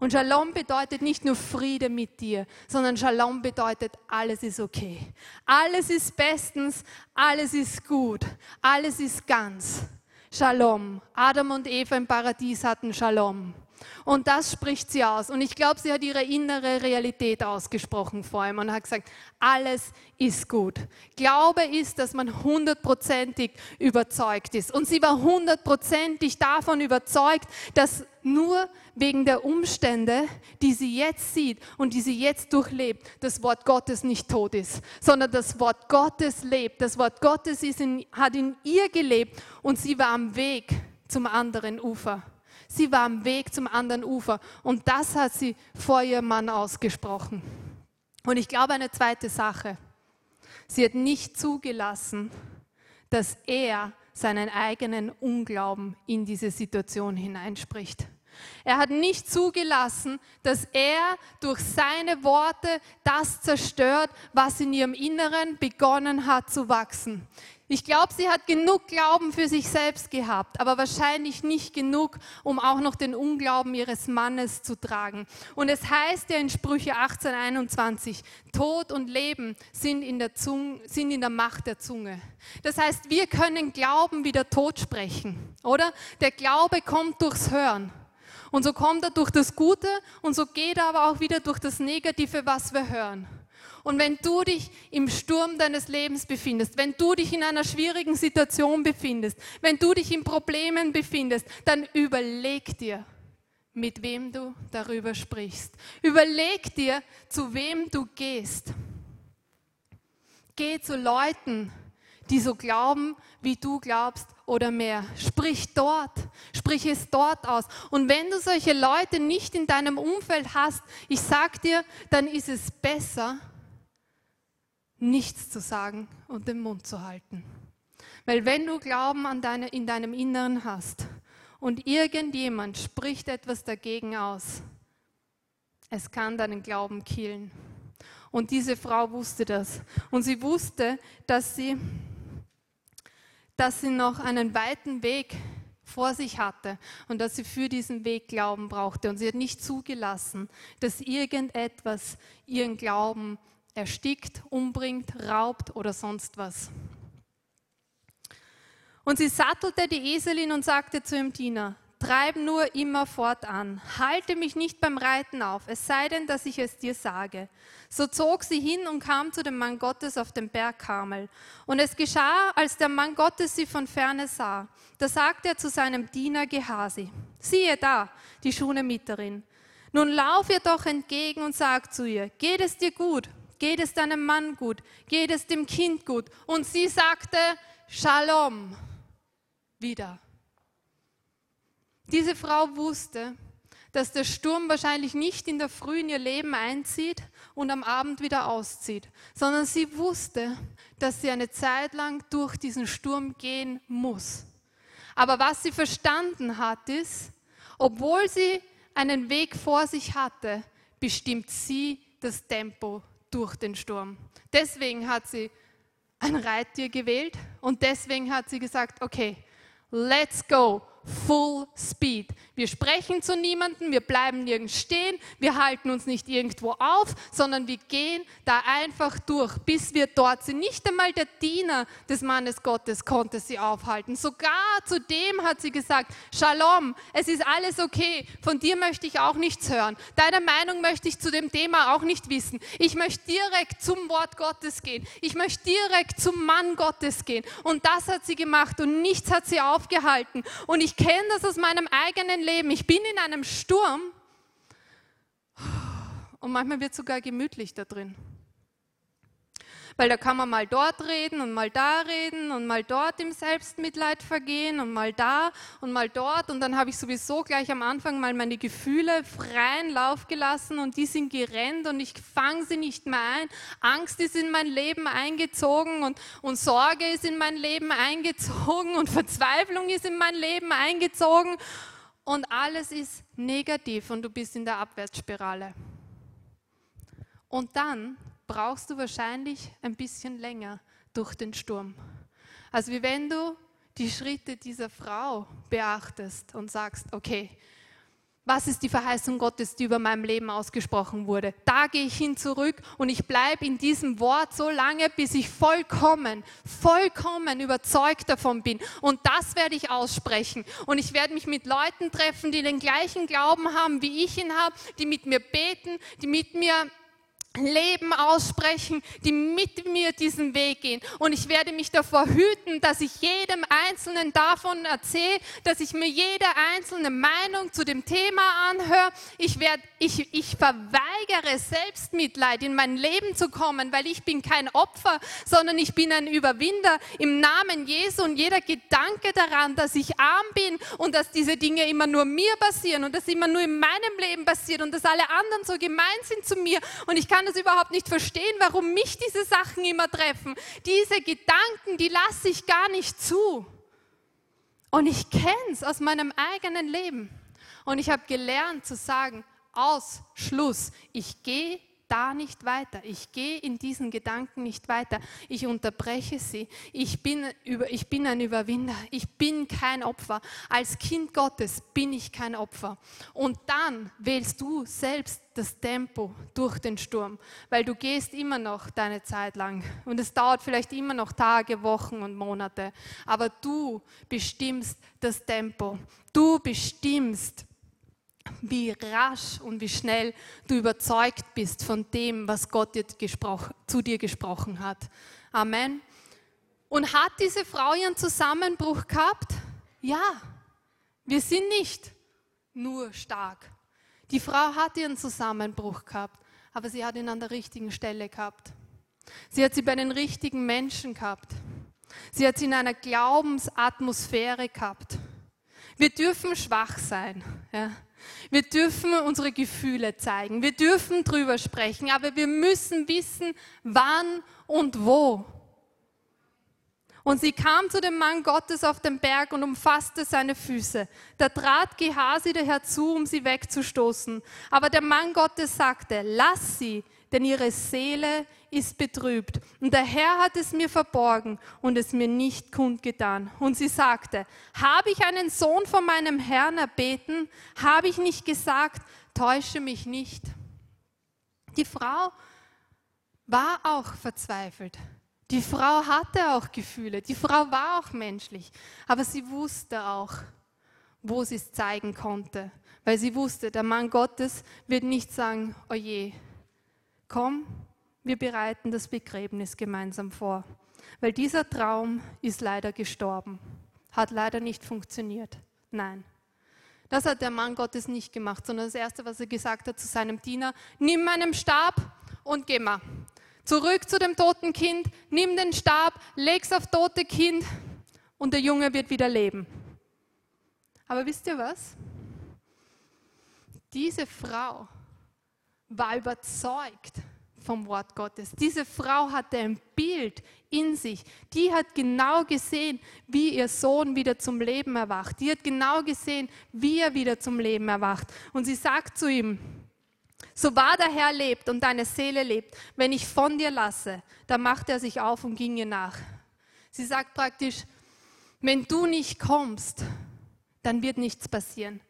Und Shalom bedeutet nicht nur Friede mit dir, sondern Shalom bedeutet, alles ist okay. Alles ist bestens, alles ist gut, alles ist ganz. Shalom. Adam und Eva im Paradies hatten Shalom. Und das spricht sie aus. Und ich glaube, sie hat ihre innere Realität ausgesprochen vor ihm und hat gesagt, alles ist gut. Glaube ist, dass man hundertprozentig überzeugt ist. Und sie war hundertprozentig davon überzeugt, dass nur wegen der Umstände, die sie jetzt sieht und die sie jetzt durchlebt, das Wort Gottes nicht tot ist, sondern das Wort Gottes lebt. Das Wort Gottes ist in, hat in ihr gelebt und sie war am Weg zum anderen Ufer. Sie war am Weg zum anderen Ufer und das hat sie vor ihrem Mann ausgesprochen. Und ich glaube, eine zweite Sache. Sie hat nicht zugelassen, dass er seinen eigenen Unglauben in diese Situation hineinspricht. Er hat nicht zugelassen, dass er durch seine Worte das zerstört, was in ihrem Inneren begonnen hat zu wachsen. Ich glaube, sie hat genug Glauben für sich selbst gehabt, aber wahrscheinlich nicht genug, um auch noch den Unglauben ihres Mannes zu tragen. Und es heißt ja in Sprüche achtzehn einundzwanzig, Tod und Leben sind in der Zunge, sind in der Macht der Zunge. Das heißt, wir können Glauben wieder tot sprechen, oder? Der Glaube kommt durchs Hören. Und so kommt er durch das Gute und so geht er aber auch wieder durch das Negative, was wir hören. Und wenn du dich im Sturm deines Lebens befindest, wenn du dich in einer schwierigen Situation befindest, wenn du dich in Problemen befindest, dann überleg dir, mit wem du darüber sprichst. Überleg dir, zu wem du gehst. Geh zu Leuten, die so glauben, wie du glaubst oder mehr. Sprich dort, sprich es dort aus. Und wenn du solche Leute nicht in deinem Umfeld hast, ich sag dir, dann ist es besser, nichts zu sagen und den Mund zu halten. Weil wenn du Glauben an deine, in deinem Inneren hast und irgendjemand spricht etwas dagegen aus, es kann deinen Glauben killen. Und diese Frau wusste das. Und sie wusste, dass sie, dass sie noch einen weiten Weg vor sich hatte und dass sie für diesen Weg Glauben brauchte. Und sie hat nicht zugelassen, dass irgendetwas ihren Glauben erstickt, umbringt, raubt oder sonst was. Und sie sattelte die Eselin und sagte zu dem Diener: Treib nur immer fortan, halte mich nicht beim Reiten auf, es sei denn, dass ich es dir sage. So zog sie hin und kam zu dem Mann Gottes auf dem Berg Karmel. Und es geschah, als der Mann Gottes sie von Ferne sah, da sagte er zu seinem Diener Gehasi: Siehe da, die Schunemiterin. Nun lauf ihr doch entgegen und sag zu ihr: Geht es dir gut? Geht es deinem Mann gut? Geht es dem Kind gut? Und sie sagte: Shalom. Wieder. Diese Frau wusste, dass der Sturm wahrscheinlich nicht in der Früh in ihr Leben einzieht und am Abend wieder auszieht, sondern sie wusste, dass sie eine Zeit lang durch diesen Sturm gehen muss. Aber was sie verstanden hat, ist, obwohl sie einen Weg vor sich hatte, bestimmt sie das Tempo durch den Sturm. Deswegen hat sie ein Reittier gewählt und deswegen hat sie gesagt: Okay, let's go, full speed. Wir sprechen zu niemandem, wir bleiben nirgends stehen, wir halten uns nicht irgendwo auf, sondern wir gehen da einfach durch, bis wir dort sind. Nicht einmal der Diener des Mannes Gottes konnte sie aufhalten. Sogar zu dem hat sie gesagt: Shalom, es ist alles okay, von dir möchte ich auch nichts hören, deine Meinung möchte ich zu dem Thema auch nicht wissen. Ich möchte direkt zum Wort Gottes gehen, ich möchte direkt zum Mann Gottes gehen. Und das hat sie gemacht und nichts hat sie aufgehalten. Und ich kenne das aus meinem eigenen Leben. Ich bin in einem Sturm und manchmal wird es sogar gemütlich da drin. Weil da kann man mal dort reden und mal da reden und mal dort im Selbstmitleid vergehen und mal da und mal dort. Und dann habe ich sowieso gleich am Anfang mal meine Gefühle freien Lauf gelassen und die sind gerannt und ich fange sie nicht mehr ein. Angst ist in mein Leben eingezogen und, und Sorge ist in mein Leben eingezogen und Verzweiflung ist in mein Leben eingezogen und alles ist negativ und du bist in der Abwärtsspirale. Und dann brauchst du wahrscheinlich ein bisschen länger durch den Sturm. Also wie wenn du die Schritte dieser Frau beachtest und sagst: Okay, was ist die Verheißung Gottes, die über meinem Leben ausgesprochen wurde? Da gehe ich hin zurück und ich bleibe in diesem Wort so lange, bis ich vollkommen, vollkommen überzeugt davon bin. Und das werde ich aussprechen. Und ich werde mich mit Leuten treffen, die den gleichen Glauben haben, wie ich ihn habe, die mit mir beten, die mit mir Leben aussprechen, die mit mir diesen Weg gehen. Und ich werde mich davor hüten, dass ich jedem Einzelnen davon erzähle, dass ich mir jede einzelne Meinung zu dem Thema anhöre. Ich, werde, ich, ich verweigere Selbstmitleid, in mein Leben zu kommen, weil ich bin kein Opfer, sondern ich bin ein Überwinder im Namen Jesu. Und jeder Gedanke daran, dass ich arm bin und dass diese Dinge immer nur mir passieren und dass immer nur in meinem Leben passiert und dass alle anderen so gemein sind zu mir und ich kann das überhaupt nicht verstehen, warum mich diese Sachen immer treffen. Diese Gedanken, die lasse ich gar nicht zu. Und ich kenne es aus meinem eigenen Leben. Und ich habe gelernt zu sagen: Aus, Schluss, ich gehe da nicht weiter. Ich gehe in diesen Gedanken nicht weiter. Ich unterbreche sie. Ich bin, über, ich bin ein Überwinder. Ich bin kein Opfer. Als Kind Gottes bin ich kein Opfer. Und dann wählst du selbst das Tempo durch den Sturm, weil du gehst immer noch deine Zeit lang. Und es dauert vielleicht immer noch Tage, Wochen und Monate. Aber du bestimmst das Tempo. Du bestimmst, wie rasch und wie schnell du überzeugt bist von dem, was Gott dir gesprochen, zu dir gesprochen hat. Amen. Und hat diese Frau ihren Zusammenbruch gehabt? Ja, wir sind nicht nur stark. Die Frau hat ihren Zusammenbruch gehabt, aber sie hat ihn an der richtigen Stelle gehabt. Sie hat sie bei den richtigen Menschen gehabt. Sie hat sie in einer Glaubensatmosphäre gehabt. Wir dürfen schwach sein. Ja. Wir dürfen unsere Gefühle zeigen. Wir dürfen drüber sprechen, aber wir müssen wissen, wann und wo. Und sie kam zu dem Mann Gottes auf den Berg und umfasste seine Füße. Da trat Gehasi herzu, um sie wegzustoßen. Aber der Mann Gottes sagte, lass sie, denn ihre Seele ist betrübt. Und der Herr hat es mir verborgen und es mir nicht kundgetan. Und sie sagte, habe ich einen Sohn von meinem Herrn erbeten? Habe ich nicht gesagt, täusche mich nicht. Die Frau war auch verzweifelt. Die Frau hatte auch Gefühle, die Frau war auch menschlich, aber sie wusste auch, wo sie es zeigen konnte, weil sie wusste, der Mann Gottes wird nicht sagen, oje, komm, wir bereiten das Begräbnis gemeinsam vor, weil dieser Traum ist leider gestorben, hat leider nicht funktioniert, nein. Das hat der Mann Gottes nicht gemacht, sondern das Erste, was er gesagt hat zu seinem Diener, nimm meinen Stab und geh mal. Zurück zu dem toten Kind, nimm den Stab, leg's auf tote Kind und der Junge wird wieder leben. Aber wisst ihr was? Diese Frau war überzeugt vom Wort Gottes. Diese Frau hatte ein Bild in sich. Die hat genau gesehen, wie ihr Sohn wieder zum Leben erwacht. Die hat genau gesehen, wie er wieder zum Leben erwacht. Und sie sagt zu ihm, so wahr der Herr lebt und deine Seele lebt, wenn ich von dir lasse, dann machte er sich auf und ging ihr nach. Sie sagt praktisch, wenn du nicht kommst, dann wird nichts passieren.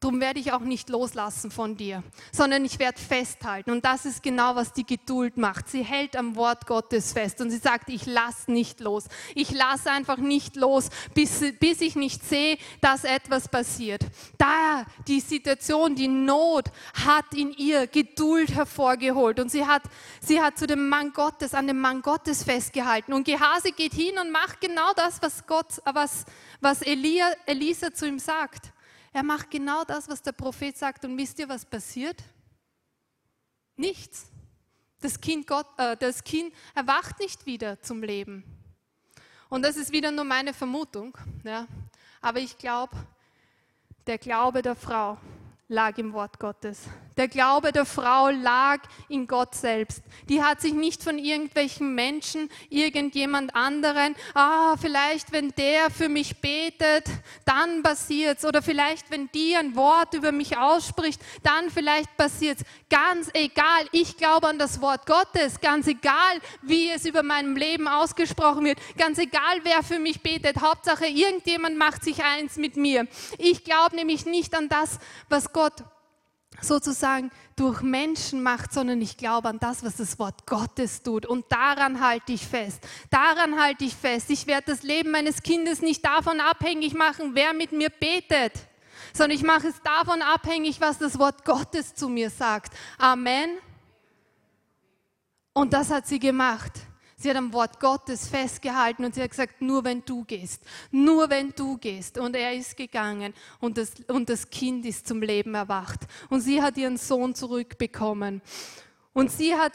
Darum werde ich auch nicht loslassen von dir, sondern ich werde festhalten. Und das ist genau, was die Geduld macht. Sie hält am Wort Gottes fest und sie sagt, ich lasse nicht los. Ich lasse einfach nicht los, bis, bis ich nicht sehe, dass etwas passiert. Daher die Situation, die Not hat in ihr Geduld hervorgeholt. Und sie hat, sie hat zu dem Mann Gottes, an dem Mann Gottes festgehalten. Und Gehasi geht hin und macht genau das, was, Gott, was, was Elia, Elisa zu ihm sagt. Er macht genau das, was der Prophet sagt. Und wisst ihr, was passiert? Nichts. Das Kind, Gott, äh, das Kind erwacht nicht wieder zum Leben. Und das ist wieder nur meine Vermutung. Ja? Aber ich glaube, der Glaube der Frau lag im Wort Gottes. Der Glaube der Frau lag in Gott selbst. Die hat sich nicht von irgendwelchen Menschen, irgendjemand anderen, ah, vielleicht wenn der für mich betet, dann passiert's. Oder vielleicht wenn die ein Wort über mich ausspricht, dann vielleicht passiert's. Ganz egal, ich glaube an das Wort Gottes. Ganz egal, wie es über meinem Leben ausgesprochen wird. Ganz egal, wer für mich betet. Hauptsache, irgendjemand macht sich eins mit mir. Ich glaube nämlich nicht an das, was Gott sozusagen durch Menschen macht, sondern ich glaube an das, was das Wort Gottes tut. Und daran halte ich fest. Daran halte ich fest. Ich werde das Leben meines Kindes nicht davon abhängig machen, wer mit mir betet, sondern ich mache es davon abhängig, was das Wort Gottes zu mir sagt. Amen. Und das hat sie gemacht. Sie hat am Wort Gottes festgehalten und sie hat gesagt, nur wenn du gehst, nur wenn du gehst. Und er ist gegangen und das, und das Kind ist zum Leben erwacht. Und sie hat ihren Sohn zurückbekommen. Und sie hat,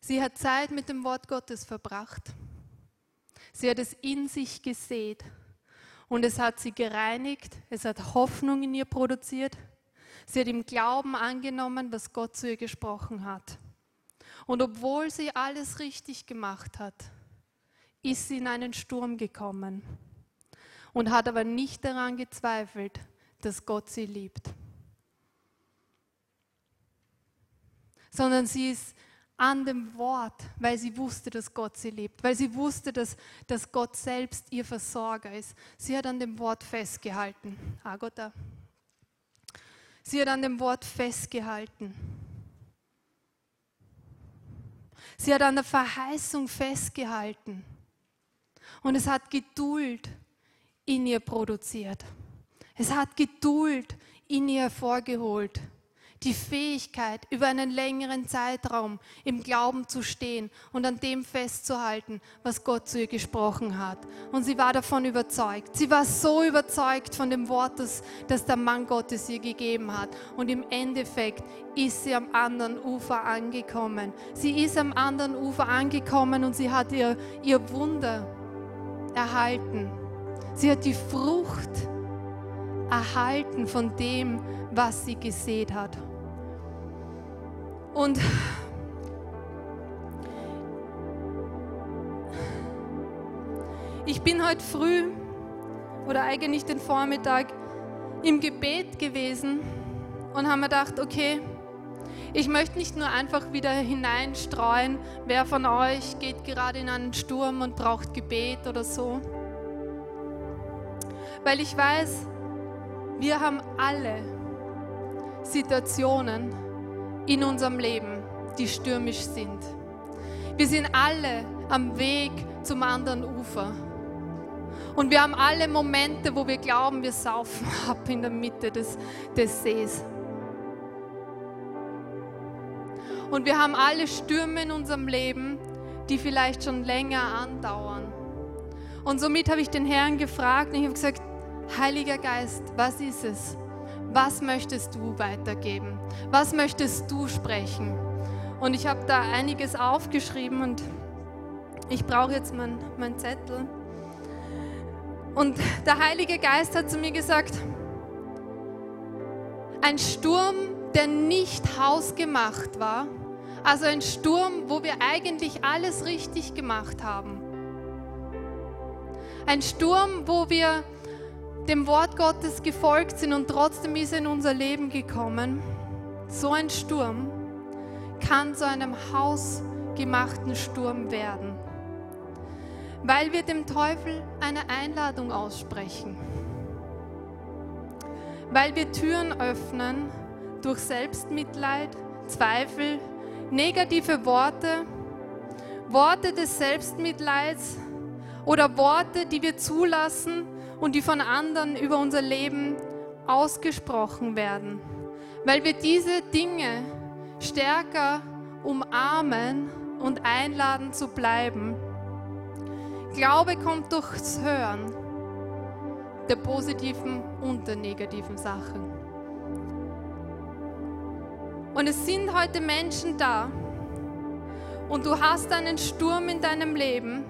sie hat Zeit mit dem Wort Gottes verbracht. Sie hat es in sich gesät. Und es hat sie gereinigt, es hat Hoffnung in ihr produziert. Sie hat im Glauben angenommen, was Gott zu ihr gesprochen hat. Und obwohl sie alles richtig gemacht hat, ist sie in einen Sturm gekommen und hat aber nicht daran gezweifelt, dass Gott sie liebt. Sondern sie ist an dem Wort, weil sie wusste, dass Gott sie liebt, weil sie wusste, dass, dass Gott selbst ihr Versorger ist. Sie hat an dem Wort festgehalten. Sie hat an dem Wort festgehalten. Sie hat an der Verheißung festgehalten. Und es hat Geduld in ihr produziert. Es hat Geduld in ihr hervorgeholt. die Fähigkeit, über einen längeren Zeitraum im Glauben zu stehen und an dem festzuhalten, was Gott zu ihr gesprochen hat. Und sie war davon überzeugt. Sie war so überzeugt von dem Wort, das, das der Mann Gottes ihr gegeben hat. Und im Endeffekt ist sie am anderen Ufer angekommen. Sie ist am anderen Ufer angekommen und sie hat ihr, ihr Wunder erhalten. Sie hat die Frucht erhalten von dem, was sie gesät hat. Und ich bin heute früh oder eigentlich den Vormittag im Gebet gewesen und habe mir gedacht, okay, ich möchte nicht nur einfach wieder hineinstreuen, wer von euch geht gerade in einen Sturm und braucht Gebet oder so. Weil ich weiß, wir haben alle Situationen in unserem Leben, die stürmisch sind. Wir sind alle am Weg zum anderen Ufer. Und wir haben alle Momente, wo wir glauben, wir saufen ab in der Mitte des, des Sees. Und wir haben alle Stürme in unserem Leben, die vielleicht schon länger andauern. Und somit habe ich den Herrn gefragt und ich habe gesagt, Heiliger Geist, was ist es? Was möchtest du weitergeben? Was möchtest du sprechen? Und ich habe da einiges aufgeschrieben und ich brauche jetzt meinen mein Zettel. Und der Heilige Geist hat zu mir gesagt, ein Sturm, der nicht hausgemacht war, also ein Sturm, wo wir eigentlich alles richtig gemacht haben. Ein Sturm, wo wir dem Wort Gottes gefolgt sind und trotzdem ist er in unser Leben gekommen. So ein Sturm kann zu einem hausgemachten Sturm werden, weil wir dem Teufel eine Einladung aussprechen, weil wir Türen öffnen durch Selbstmitleid, Zweifel, negative Worte, Worte des Selbstmitleids oder Worte, die wir zulassen, und die von anderen über unser Leben ausgesprochen werden. Weil wir diese Dinge stärker umarmen und einladen zu bleiben. Glaube kommt durchs Hören der positiven und der negativen Sachen. Und es sind heute Menschen da und du hast einen Sturm in deinem Leben,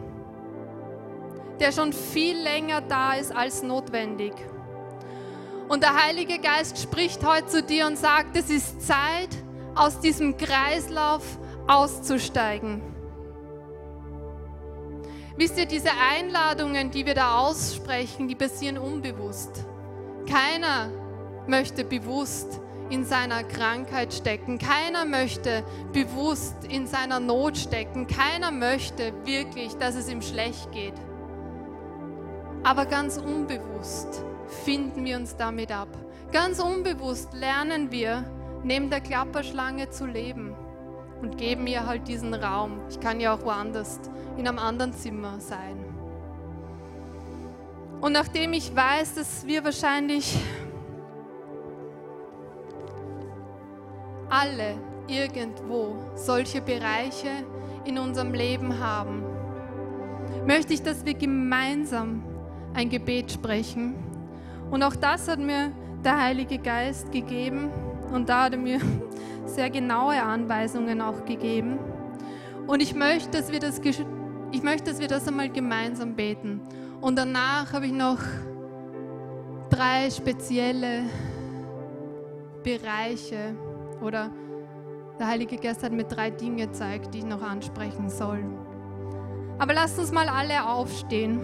der schon viel länger da ist als notwendig. Und der Heilige Geist spricht heute zu dir und sagt, es ist Zeit, aus diesem Kreislauf auszusteigen. Wisst ihr, diese Einladungen, die wir da aussprechen, die passieren unbewusst. Keiner möchte bewusst in seiner Krankheit stecken. Keiner möchte bewusst in seiner Not stecken. Keiner möchte wirklich, dass es ihm schlecht geht. Aber ganz unbewusst finden wir uns damit ab. Ganz unbewusst lernen wir, neben der Klapperschlange zu leben und geben ihr halt diesen Raum. Ich kann ja auch woanders, in einem anderen Zimmer sein. Und nachdem ich weiß, dass wir wahrscheinlich alle irgendwo solche Bereiche in unserem Leben haben, möchte ich, dass wir gemeinsam ein Gebet sprechen. Und auch das hat mir der Heilige Geist gegeben und da hat er mir sehr genaue Anweisungen auch gegeben. Und ich möchte, dass wir das, ich möchte, dass wir das einmal gemeinsam beten. Und danach habe ich noch drei spezielle Bereiche oder der Heilige Geist hat mir drei Dinge gezeigt, die ich noch ansprechen soll. Aber lasst uns mal alle aufstehen.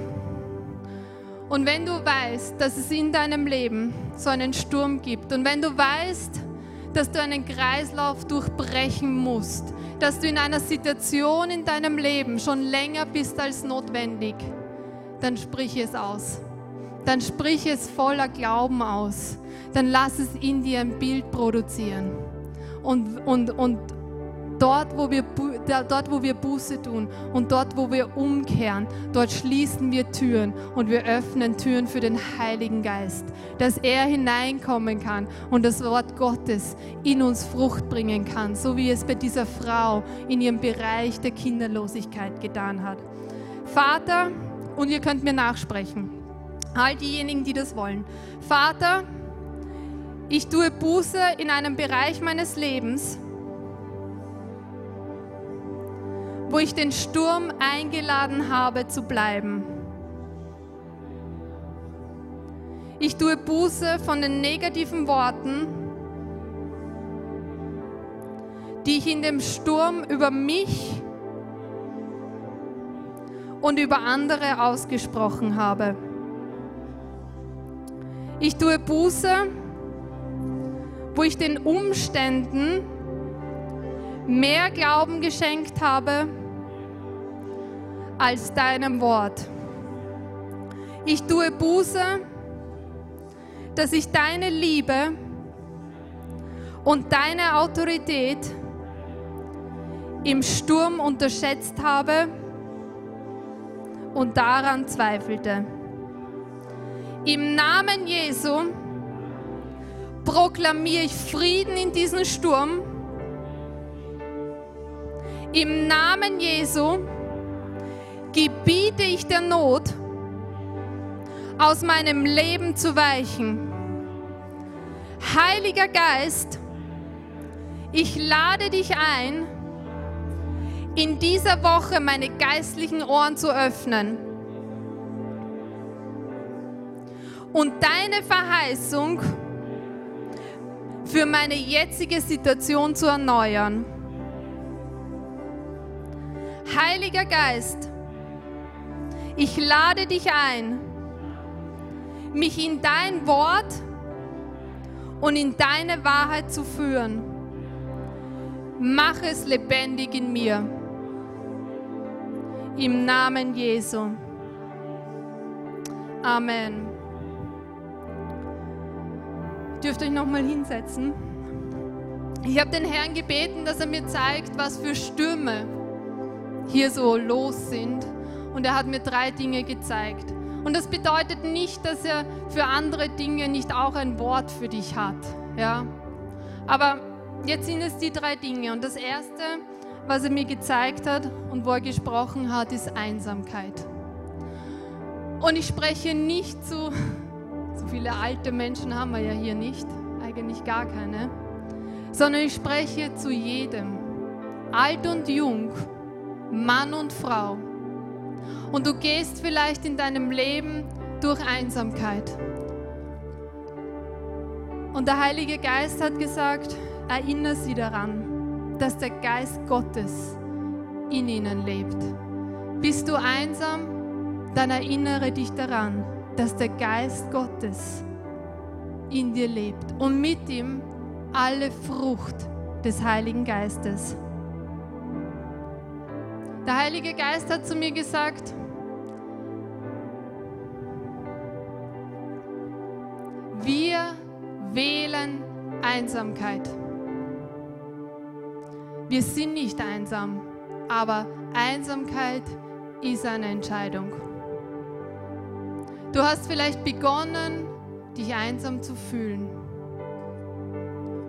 Und wenn du weißt, dass es in deinem Leben so einen Sturm gibt und wenn du weißt, dass du einen Kreislauf durchbrechen musst, dass du in einer Situation in deinem Leben schon länger bist als notwendig, dann sprich es aus. Dann sprich es voller Glauben aus. Dann lass es in dir ein Bild produzieren und, und, und Dort wo, wir, dort, wo wir Buße tun und dort, wo wir umkehren, dort schließen wir Türen und wir öffnen Türen für den Heiligen Geist, dass er hineinkommen kann und das Wort Gottes in uns Frucht bringen kann, so wie es bei dieser Frau in ihrem Bereich der Kinderlosigkeit getan hat. Vater, und ihr könnt mir nachsprechen, all diejenigen, die das wollen. Vater, ich tue Buße in einem Bereich meines Lebens, wo ich den Sturm eingeladen habe zu bleiben. Ich tue Buße von den negativen Worten, die ich in dem Sturm über mich und über andere ausgesprochen habe. Ich tue Buße, wo ich den Umständen mehr Glauben geschenkt habe als deinem Wort. Ich tue Buße, dass ich deine Liebe und deine Autorität im Sturm unterschätzt habe und daran zweifelte. Im Namen Jesu proklamiere ich Frieden in diesen Sturm. Im Namen Jesu gebiete ich der Not, aus meinem Leben zu weichen. Heiliger Geist, ich lade dich ein, in dieser Woche meine geistlichen Ohren zu öffnen und deine Verheißung für meine jetzige Situation zu erneuern. Heiliger Geist, ich lade dich ein, mich in dein Wort und in deine Wahrheit zu führen. Mach es lebendig in mir. Im Namen Jesu. Amen. Dürft euch nochmal hinsetzen. Ich habe den Herrn gebeten, dass er mir zeigt, was für Stürme hier so los sind. Und er hat mir drei Dinge gezeigt. Und das bedeutet nicht, dass er für andere Dinge nicht auch ein Wort für dich hat. Ja? Aber jetzt sind es die drei Dinge. Und das Erste, was er mir gezeigt hat und wo er gesprochen hat, ist Einsamkeit. Und ich spreche nicht zu... So viele alte Menschen haben wir ja hier nicht, eigentlich gar keine. Sondern ich spreche zu jedem, alt und jung, Mann und Frau. Und du gehst vielleicht in deinem Leben durch Einsamkeit. Und der Heilige Geist hat gesagt, erinnere sie daran, dass der Geist Gottes in ihnen lebt. Bist du einsam, dann erinnere dich daran, dass der Geist Gottes in dir lebt und mit ihm alle Frucht des Heiligen Geistes. Der Heilige Geist hat zu mir gesagt, wir wählen Einsamkeit. Wir sind nicht einsam, aber Einsamkeit ist eine Entscheidung. Du hast vielleicht begonnen, dich einsam zu fühlen.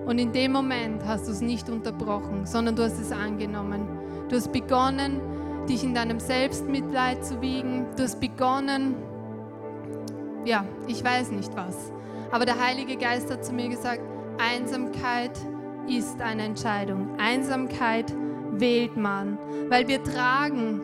Und in dem Moment hast du es nicht unterbrochen, sondern du hast es angenommen. Du hast begonnen, dich in deinem Selbstmitleid zu wiegen. Du hast begonnen, ja, ich weiß nicht was. Aber der Heilige Geist hat zu mir gesagt, Einsamkeit ist eine Entscheidung. Einsamkeit wählt man, weil wir tragen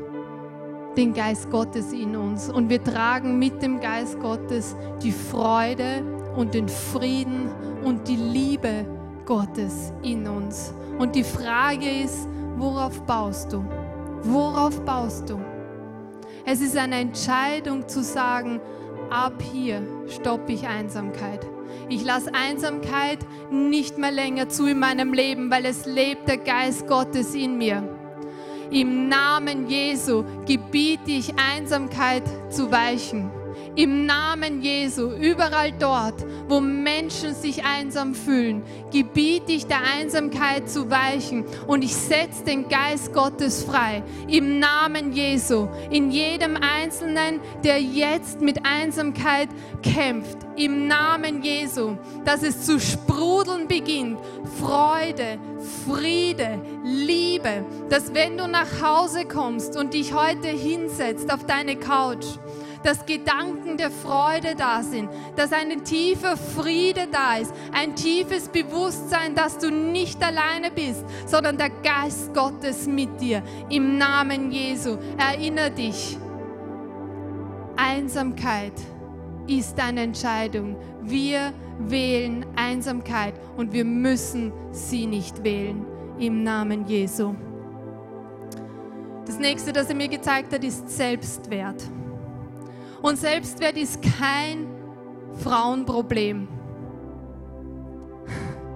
den Geist Gottes in uns und wir tragen mit dem Geist Gottes die Freude und den Frieden und die Liebe Gottes in uns. Und die Frage ist, worauf baust du? Worauf baust du? Es ist eine Entscheidung zu sagen, ab hier stoppe ich Einsamkeit. Ich lasse Einsamkeit nicht mehr länger zu in meinem Leben, weil es lebt der Geist Gottes in mir. Im Namen Jesu gebiete ich Einsamkeit zu weichen. Im Namen Jesu, überall dort, wo Menschen sich einsam fühlen, gebiete ich der Einsamkeit zu weichen und ich setze den Geist Gottes frei. Im Namen Jesu, in jedem Einzelnen, der jetzt mit Einsamkeit kämpft. Im Namen Jesu, dass es zu sprudeln beginnt. Freude, Friede, Liebe. Dass wenn du nach Hause kommst und dich heute hinsetzt auf deine Couch, dass Gedanken der Freude da sind, dass ein tiefer Friede da ist, ein tiefes Bewusstsein, dass du nicht alleine bist, sondern der Geist Gottes mit dir. Im Namen Jesu, erinnere dich, Einsamkeit ist eine Entscheidung. Wir wählen Einsamkeit und wir müssen sie nicht wählen. Im Namen Jesu. Das nächste, das er mir gezeigt hat, ist Selbstwert. Und Selbstwert ist kein Frauenproblem.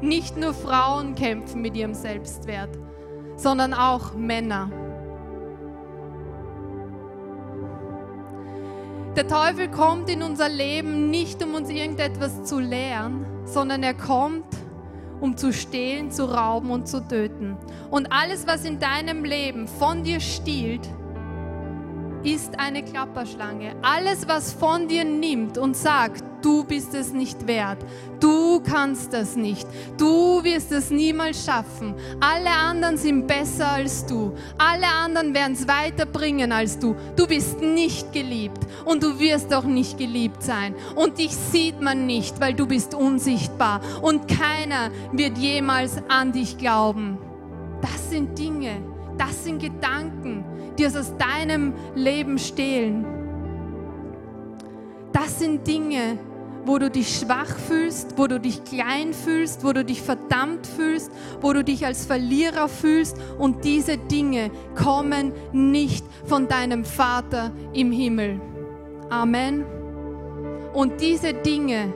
Nicht nur Frauen kämpfen mit ihrem Selbstwert, sondern auch Männer. Der Teufel kommt in unser Leben nicht, um uns irgendetwas zu lehren, sondern er kommt, um zu stehlen, zu rauben und zu töten. Und alles, was in deinem Leben von dir stiehlt, ist eine Klapperschlange. Alles, was von dir nimmt und sagt, du bist es nicht wert, du kannst das nicht, du wirst es niemals schaffen, alle anderen sind besser als du, alle anderen werden es weiterbringen als du, du bist nicht geliebt und du wirst auch nicht geliebt sein und dich sieht man nicht, weil du bist unsichtbar und keiner wird jemals an dich glauben. Das sind Dinge, das sind Gedanken, die es aus deinem Leben stehlen. Das sind Dinge, wo du dich schwach fühlst, wo du dich klein fühlst, wo du dich verdammt fühlst, wo du dich als Verlierer fühlst. Und diese Dinge kommen nicht von deinem Vater im Himmel. Amen. Und diese Dinge,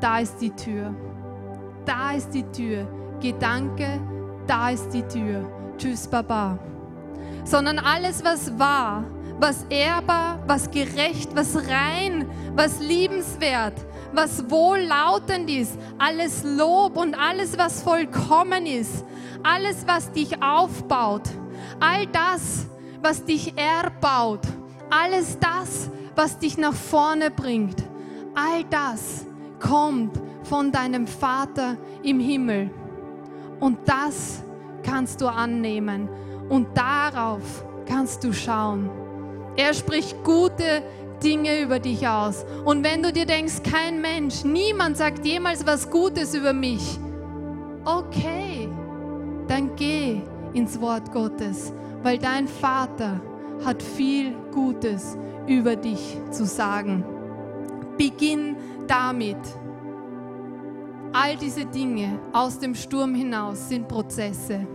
da ist die Tür. Da ist die Tür. Gedanke, da ist die Tür. Tschüss, Baba. Sondern alles, was wahr, was ehrbar, was gerecht, was rein, was liebenswert, was wohllautend ist, alles Lob und alles, was vollkommen ist, alles, was dich aufbaut, all das, was dich erbaut, alles das, was dich nach vorne bringt, all das kommt von deinem Vater im Himmel. Und das kannst du annehmen und darauf kannst du schauen. Er spricht gute Dinge über dich aus. Und wenn du dir denkst, kein Mensch, niemand sagt jemals was Gutes über mich, okay, dann geh ins Wort Gottes, weil dein Vater hat viel Gutes über dich zu sagen. Beginn damit. All diese Dinge aus dem Sturm hinaus sind Prozesse,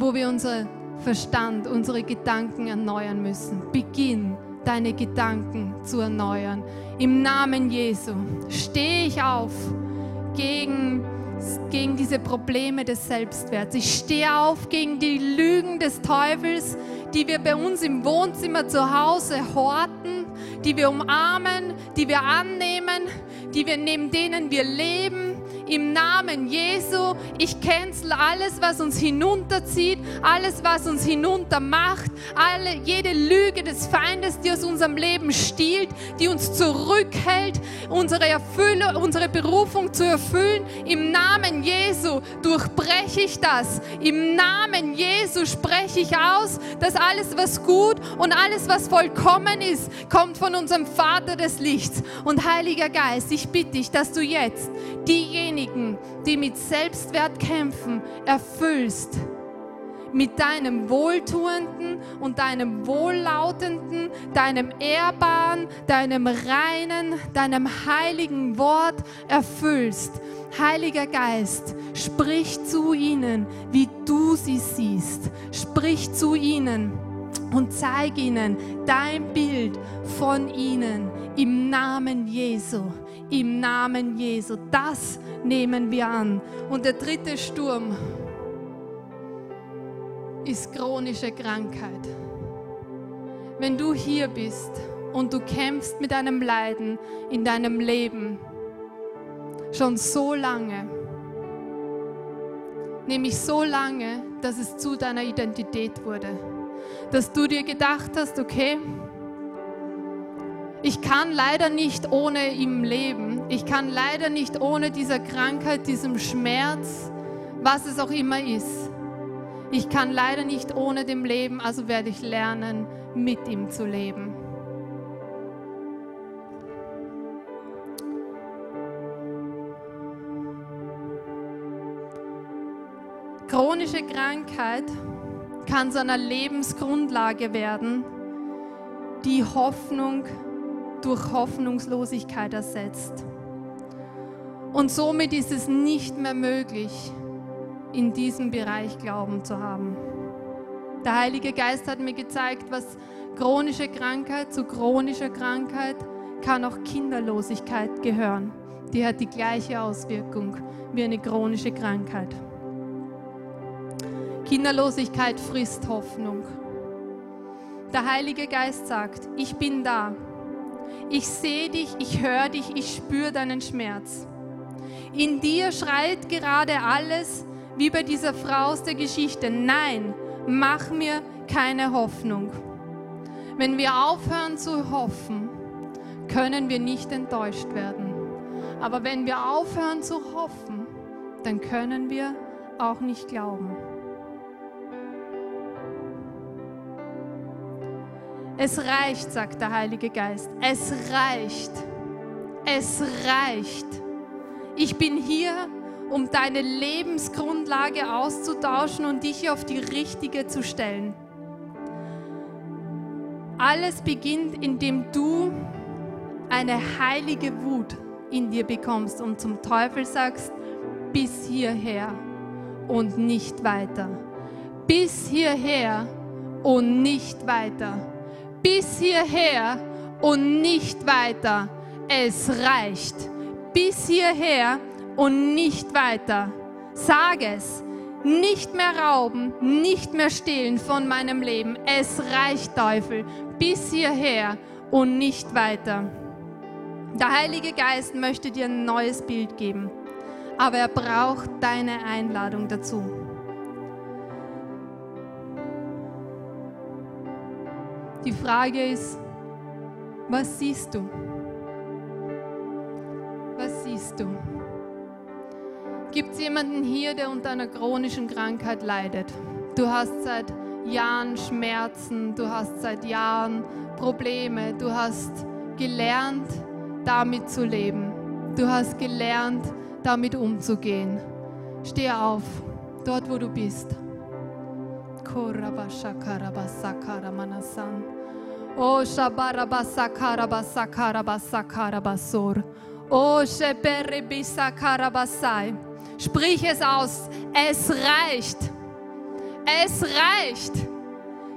wo wir unseren Verstand, unsere Gedanken erneuern müssen. Beginn, deine Gedanken zu erneuern. Im Namen Jesu stehe ich auf gegen, gegen diese Probleme des Selbstwerts. Ich stehe auf gegen die Lügen des Teufels, die wir bei uns im Wohnzimmer zu Hause horten, die wir umarmen, die wir annehmen, die wir neben denen wir leben. Im Namen Jesu, ich cancel alles, was uns hinunterzieht, alles, was uns hinuntermacht, alle, jede Lüge des Feindes, die aus unserem Leben stiehlt, die uns zurückhält, unsere, Erfülle, unsere Berufung zu erfüllen. Im Namen Jesu durchbreche ich das. Im Namen Jesu spreche ich aus, dass alles, was gut und alles, was vollkommen ist, kommt von unserem Vater des Lichts. Und Heiliger Geist, ich bitte dich, dass du jetzt diejenigen, die mit Selbstwert kämpfen, erfüllst mit deinem Wohltuenden und deinem Wohllautenden, deinem Ehrbaren, deinem Reinen, deinem heiligen Wort erfüllst. Heiliger Geist, sprich zu ihnen, wie du sie siehst. Sprich zu ihnen und zeig ihnen dein Bild von ihnen im Namen Jesu. Im Namen Jesu, das nehmen wir an. Und der dritte Sturm ist chronische Krankheit. wenn du hier bist und du kämpfst mit einem Leiden in deinem Leben schon so lange, nämlich so lange, dass es zu deiner Identität wurde, dass du dir gedacht hast, okay, ich kann leider nicht ohne ihm leben. Ich kann leider nicht ohne dieser Krankheit, diesem Schmerz, was es auch immer ist. Ich kann leider nicht ohne dem Leben, also werde ich lernen, mit ihm zu leben. Chronische Krankheit kann zu einer Lebensgrundlage werden, die Hoffnung durch Hoffnungslosigkeit ersetzt. Und somit ist es nicht mehr möglich, in diesem Bereich Glauben zu haben. Der Heilige Geist hat mir gezeigt, was chronische Krankheit zu chronischer Krankheit kann auch Kinderlosigkeit gehören. Die hat die gleiche Auswirkung wie eine chronische Krankheit. Kinderlosigkeit frisst Hoffnung. Der Heilige Geist sagt, ich bin da. Ich sehe dich, ich höre dich, ich spüre deinen Schmerz. In dir schreit gerade alles, wie bei dieser Frau aus der Geschichte. Nein, mach mir keine Hoffnung. Wenn wir aufhören zu hoffen, können wir nicht enttäuscht werden. Aber wenn wir aufhören zu hoffen, dann können wir auch nicht glauben. Es reicht, sagt der Heilige Geist. Es reicht. Es reicht. Ich bin hier, um deine Lebensgrundlage auszutauschen und dich auf die richtige zu stellen. Alles beginnt, indem du eine heilige Wut in dir bekommst und zum Teufel sagst, bis hierher und nicht weiter. Bis hierher und nicht weiter. Bis hierher und nicht weiter. Es reicht. Bis hierher und nicht weiter. Sag es. Nicht mehr rauben, nicht mehr stehlen von meinem Leben. Es reicht, Teufel. Bis hierher und nicht weiter. Der Heilige Geist möchte dir ein neues Bild geben, aber er braucht deine Einladung dazu. Die Frage ist, was siehst du? Was siehst du? Gibt es jemanden hier, der unter einer chronischen Krankheit leidet? Du hast seit Jahren Schmerzen, du hast seit Jahren Probleme, du hast gelernt, damit zu leben. Du hast gelernt, damit umzugehen. Steh auf, dort wo du bist. Oh, sprich es aus. Es reicht. Es reicht.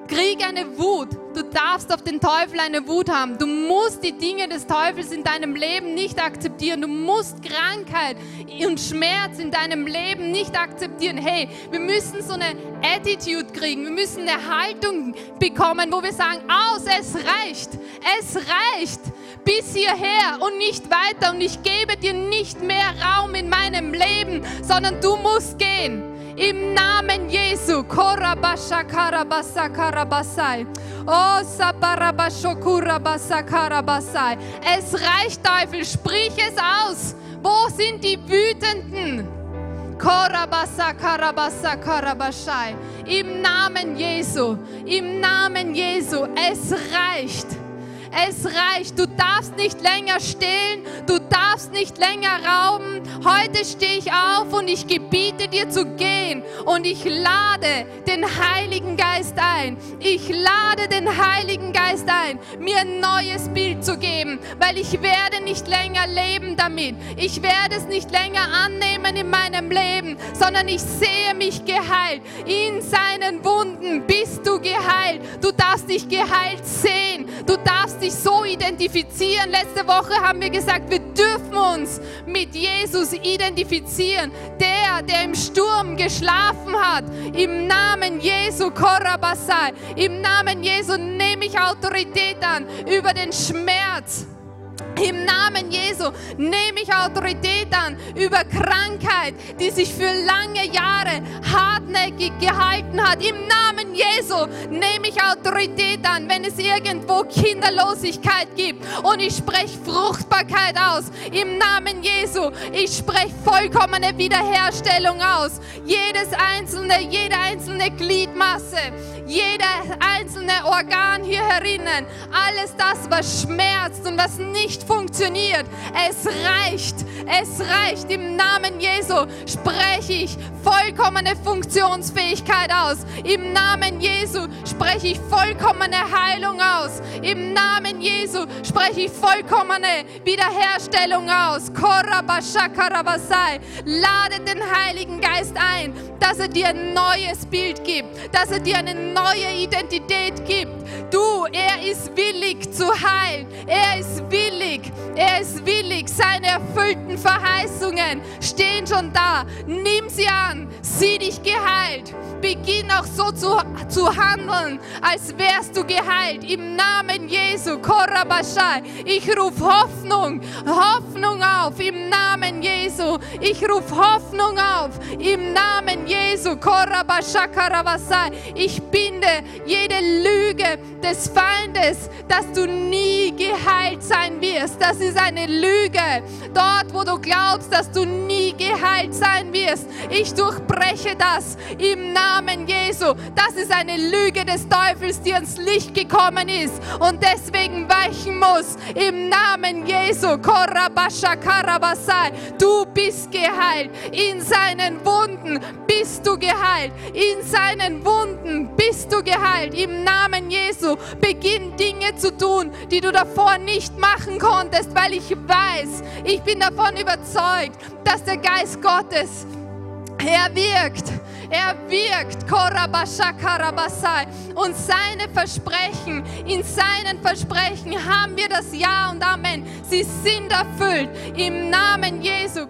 Krieg eine Wut. Du darfst auf den Teufel eine Wut haben. Du musst die Dinge des Teufels in deinem Leben nicht akzeptieren. Du musst Krankheit und Schmerz in deinem Leben nicht akzeptieren. Hey, wir müssen so eine Attitude kriegen. Wir müssen eine Haltung bekommen, wo wir sagen, aus, es reicht. Es reicht. Bis hierher und nicht weiter. Und ich gebe dir nicht mehr Raum in meinem Leben, sondern du musst gehen. Im Namen Jesu. Korabasha karabasa karabasai. Oh sabarabasho kurabasa karabasai. Es reicht, Teufel, sprich es aus. Wo sind die Wütenden? Korabasa karabasa karabasai. Im Namen Jesu. Im Namen Jesu. Es reicht. Es reicht. Du darfst nicht länger stehlen. Du darfst nicht länger rauben. Heute stehe ich auf und ich gebiete dir zu gehen. Und ich lade den Heiligen Geist ein. Ich lade den Heiligen Geist ein, mir ein neues Bild zu geben. Weil ich werde nicht länger leben damit. Ich werde es nicht länger annehmen in meinem Leben, sondern ich sehe mich geheilt. In seinen Wunden bist du geheilt. Du darfst dich geheilt sehen. Du darfst dich sich so identifizieren. Letzte Woche haben wir gesagt, wir dürfen uns mit Jesus identifizieren. Der, der im Sturm geschlafen hat, im Namen Jesu, Korabasai, im Namen Jesu nehme ich Autorität an über den Schmerz. Im Namen Jesu nehme ich Autorität an über Krankheit, die sich für lange Jahre hartnäckig gehalten hat. Im Namen Jesu nehme ich Autorität an, wenn es irgendwo Kinderlosigkeit gibt. Und ich spreche Fruchtbarkeit aus. Im Namen Jesu, ich spreche vollkommene Wiederherstellung aus. Jedes einzelne, jede einzelne Gliedmasse, jeder einzelne Organ hier herinnen, alles das, was schmerzt und was nicht funktioniert, es reicht, es reicht. Im Namen Jesu spreche ich vollkommene Funktionsfähigkeit aus. Im Namen Jesu spreche ich vollkommene Heilung aus. Im Namen Jesu spreche ich vollkommene Wiederherstellung aus. Korabashakarabasai. Lade den Heiligen Geist ein, dass er dir ein neues Bild gibt, dass er dir eine neue Identität gibt. Du, er ist willig zu heilen. Er ist willig. Er ist willig. Seine erfüllten Verheißungen stehen schon da. Nimm sie an. Sieh dich geheilt. Beginn auch so zu, zu handeln, als wärst du geheilt. Im Namen Jesu. Korabashai. Ich rufe Hoffnung. Hoffnung auf. Im Namen Jesu. Ich rufe Hoffnung auf. Im Namen Jesu. Korabashakarabasai. Ich binde jede Lüge des Feindes, dass du nie geheilt sein wirst. Das ist eine Lüge. Dort, wo du glaubst, dass du nie geheilt sein wirst, ich durchbreche das im Namen Jesu. Das ist eine Lüge des Teufels, die ans Licht gekommen ist und deswegen weichen muss. Im Namen Jesu, Korabashakarabasai, du bist geheilt. In seinen Wunden bist du geheilt. In seinen Wunden bist du geheilt. Im Namen Jesu, beginn Dinge zu tun, die du davor nicht machen konntest, weil ich weiß, ich bin davon überzeugt, dass der Geist Gottes, er wirkt, er wirkt, Korabashakarabasai, und seine Versprechen, in seinen Versprechen haben wir das Ja und Amen, sie sind erfüllt, im Namen Jesu.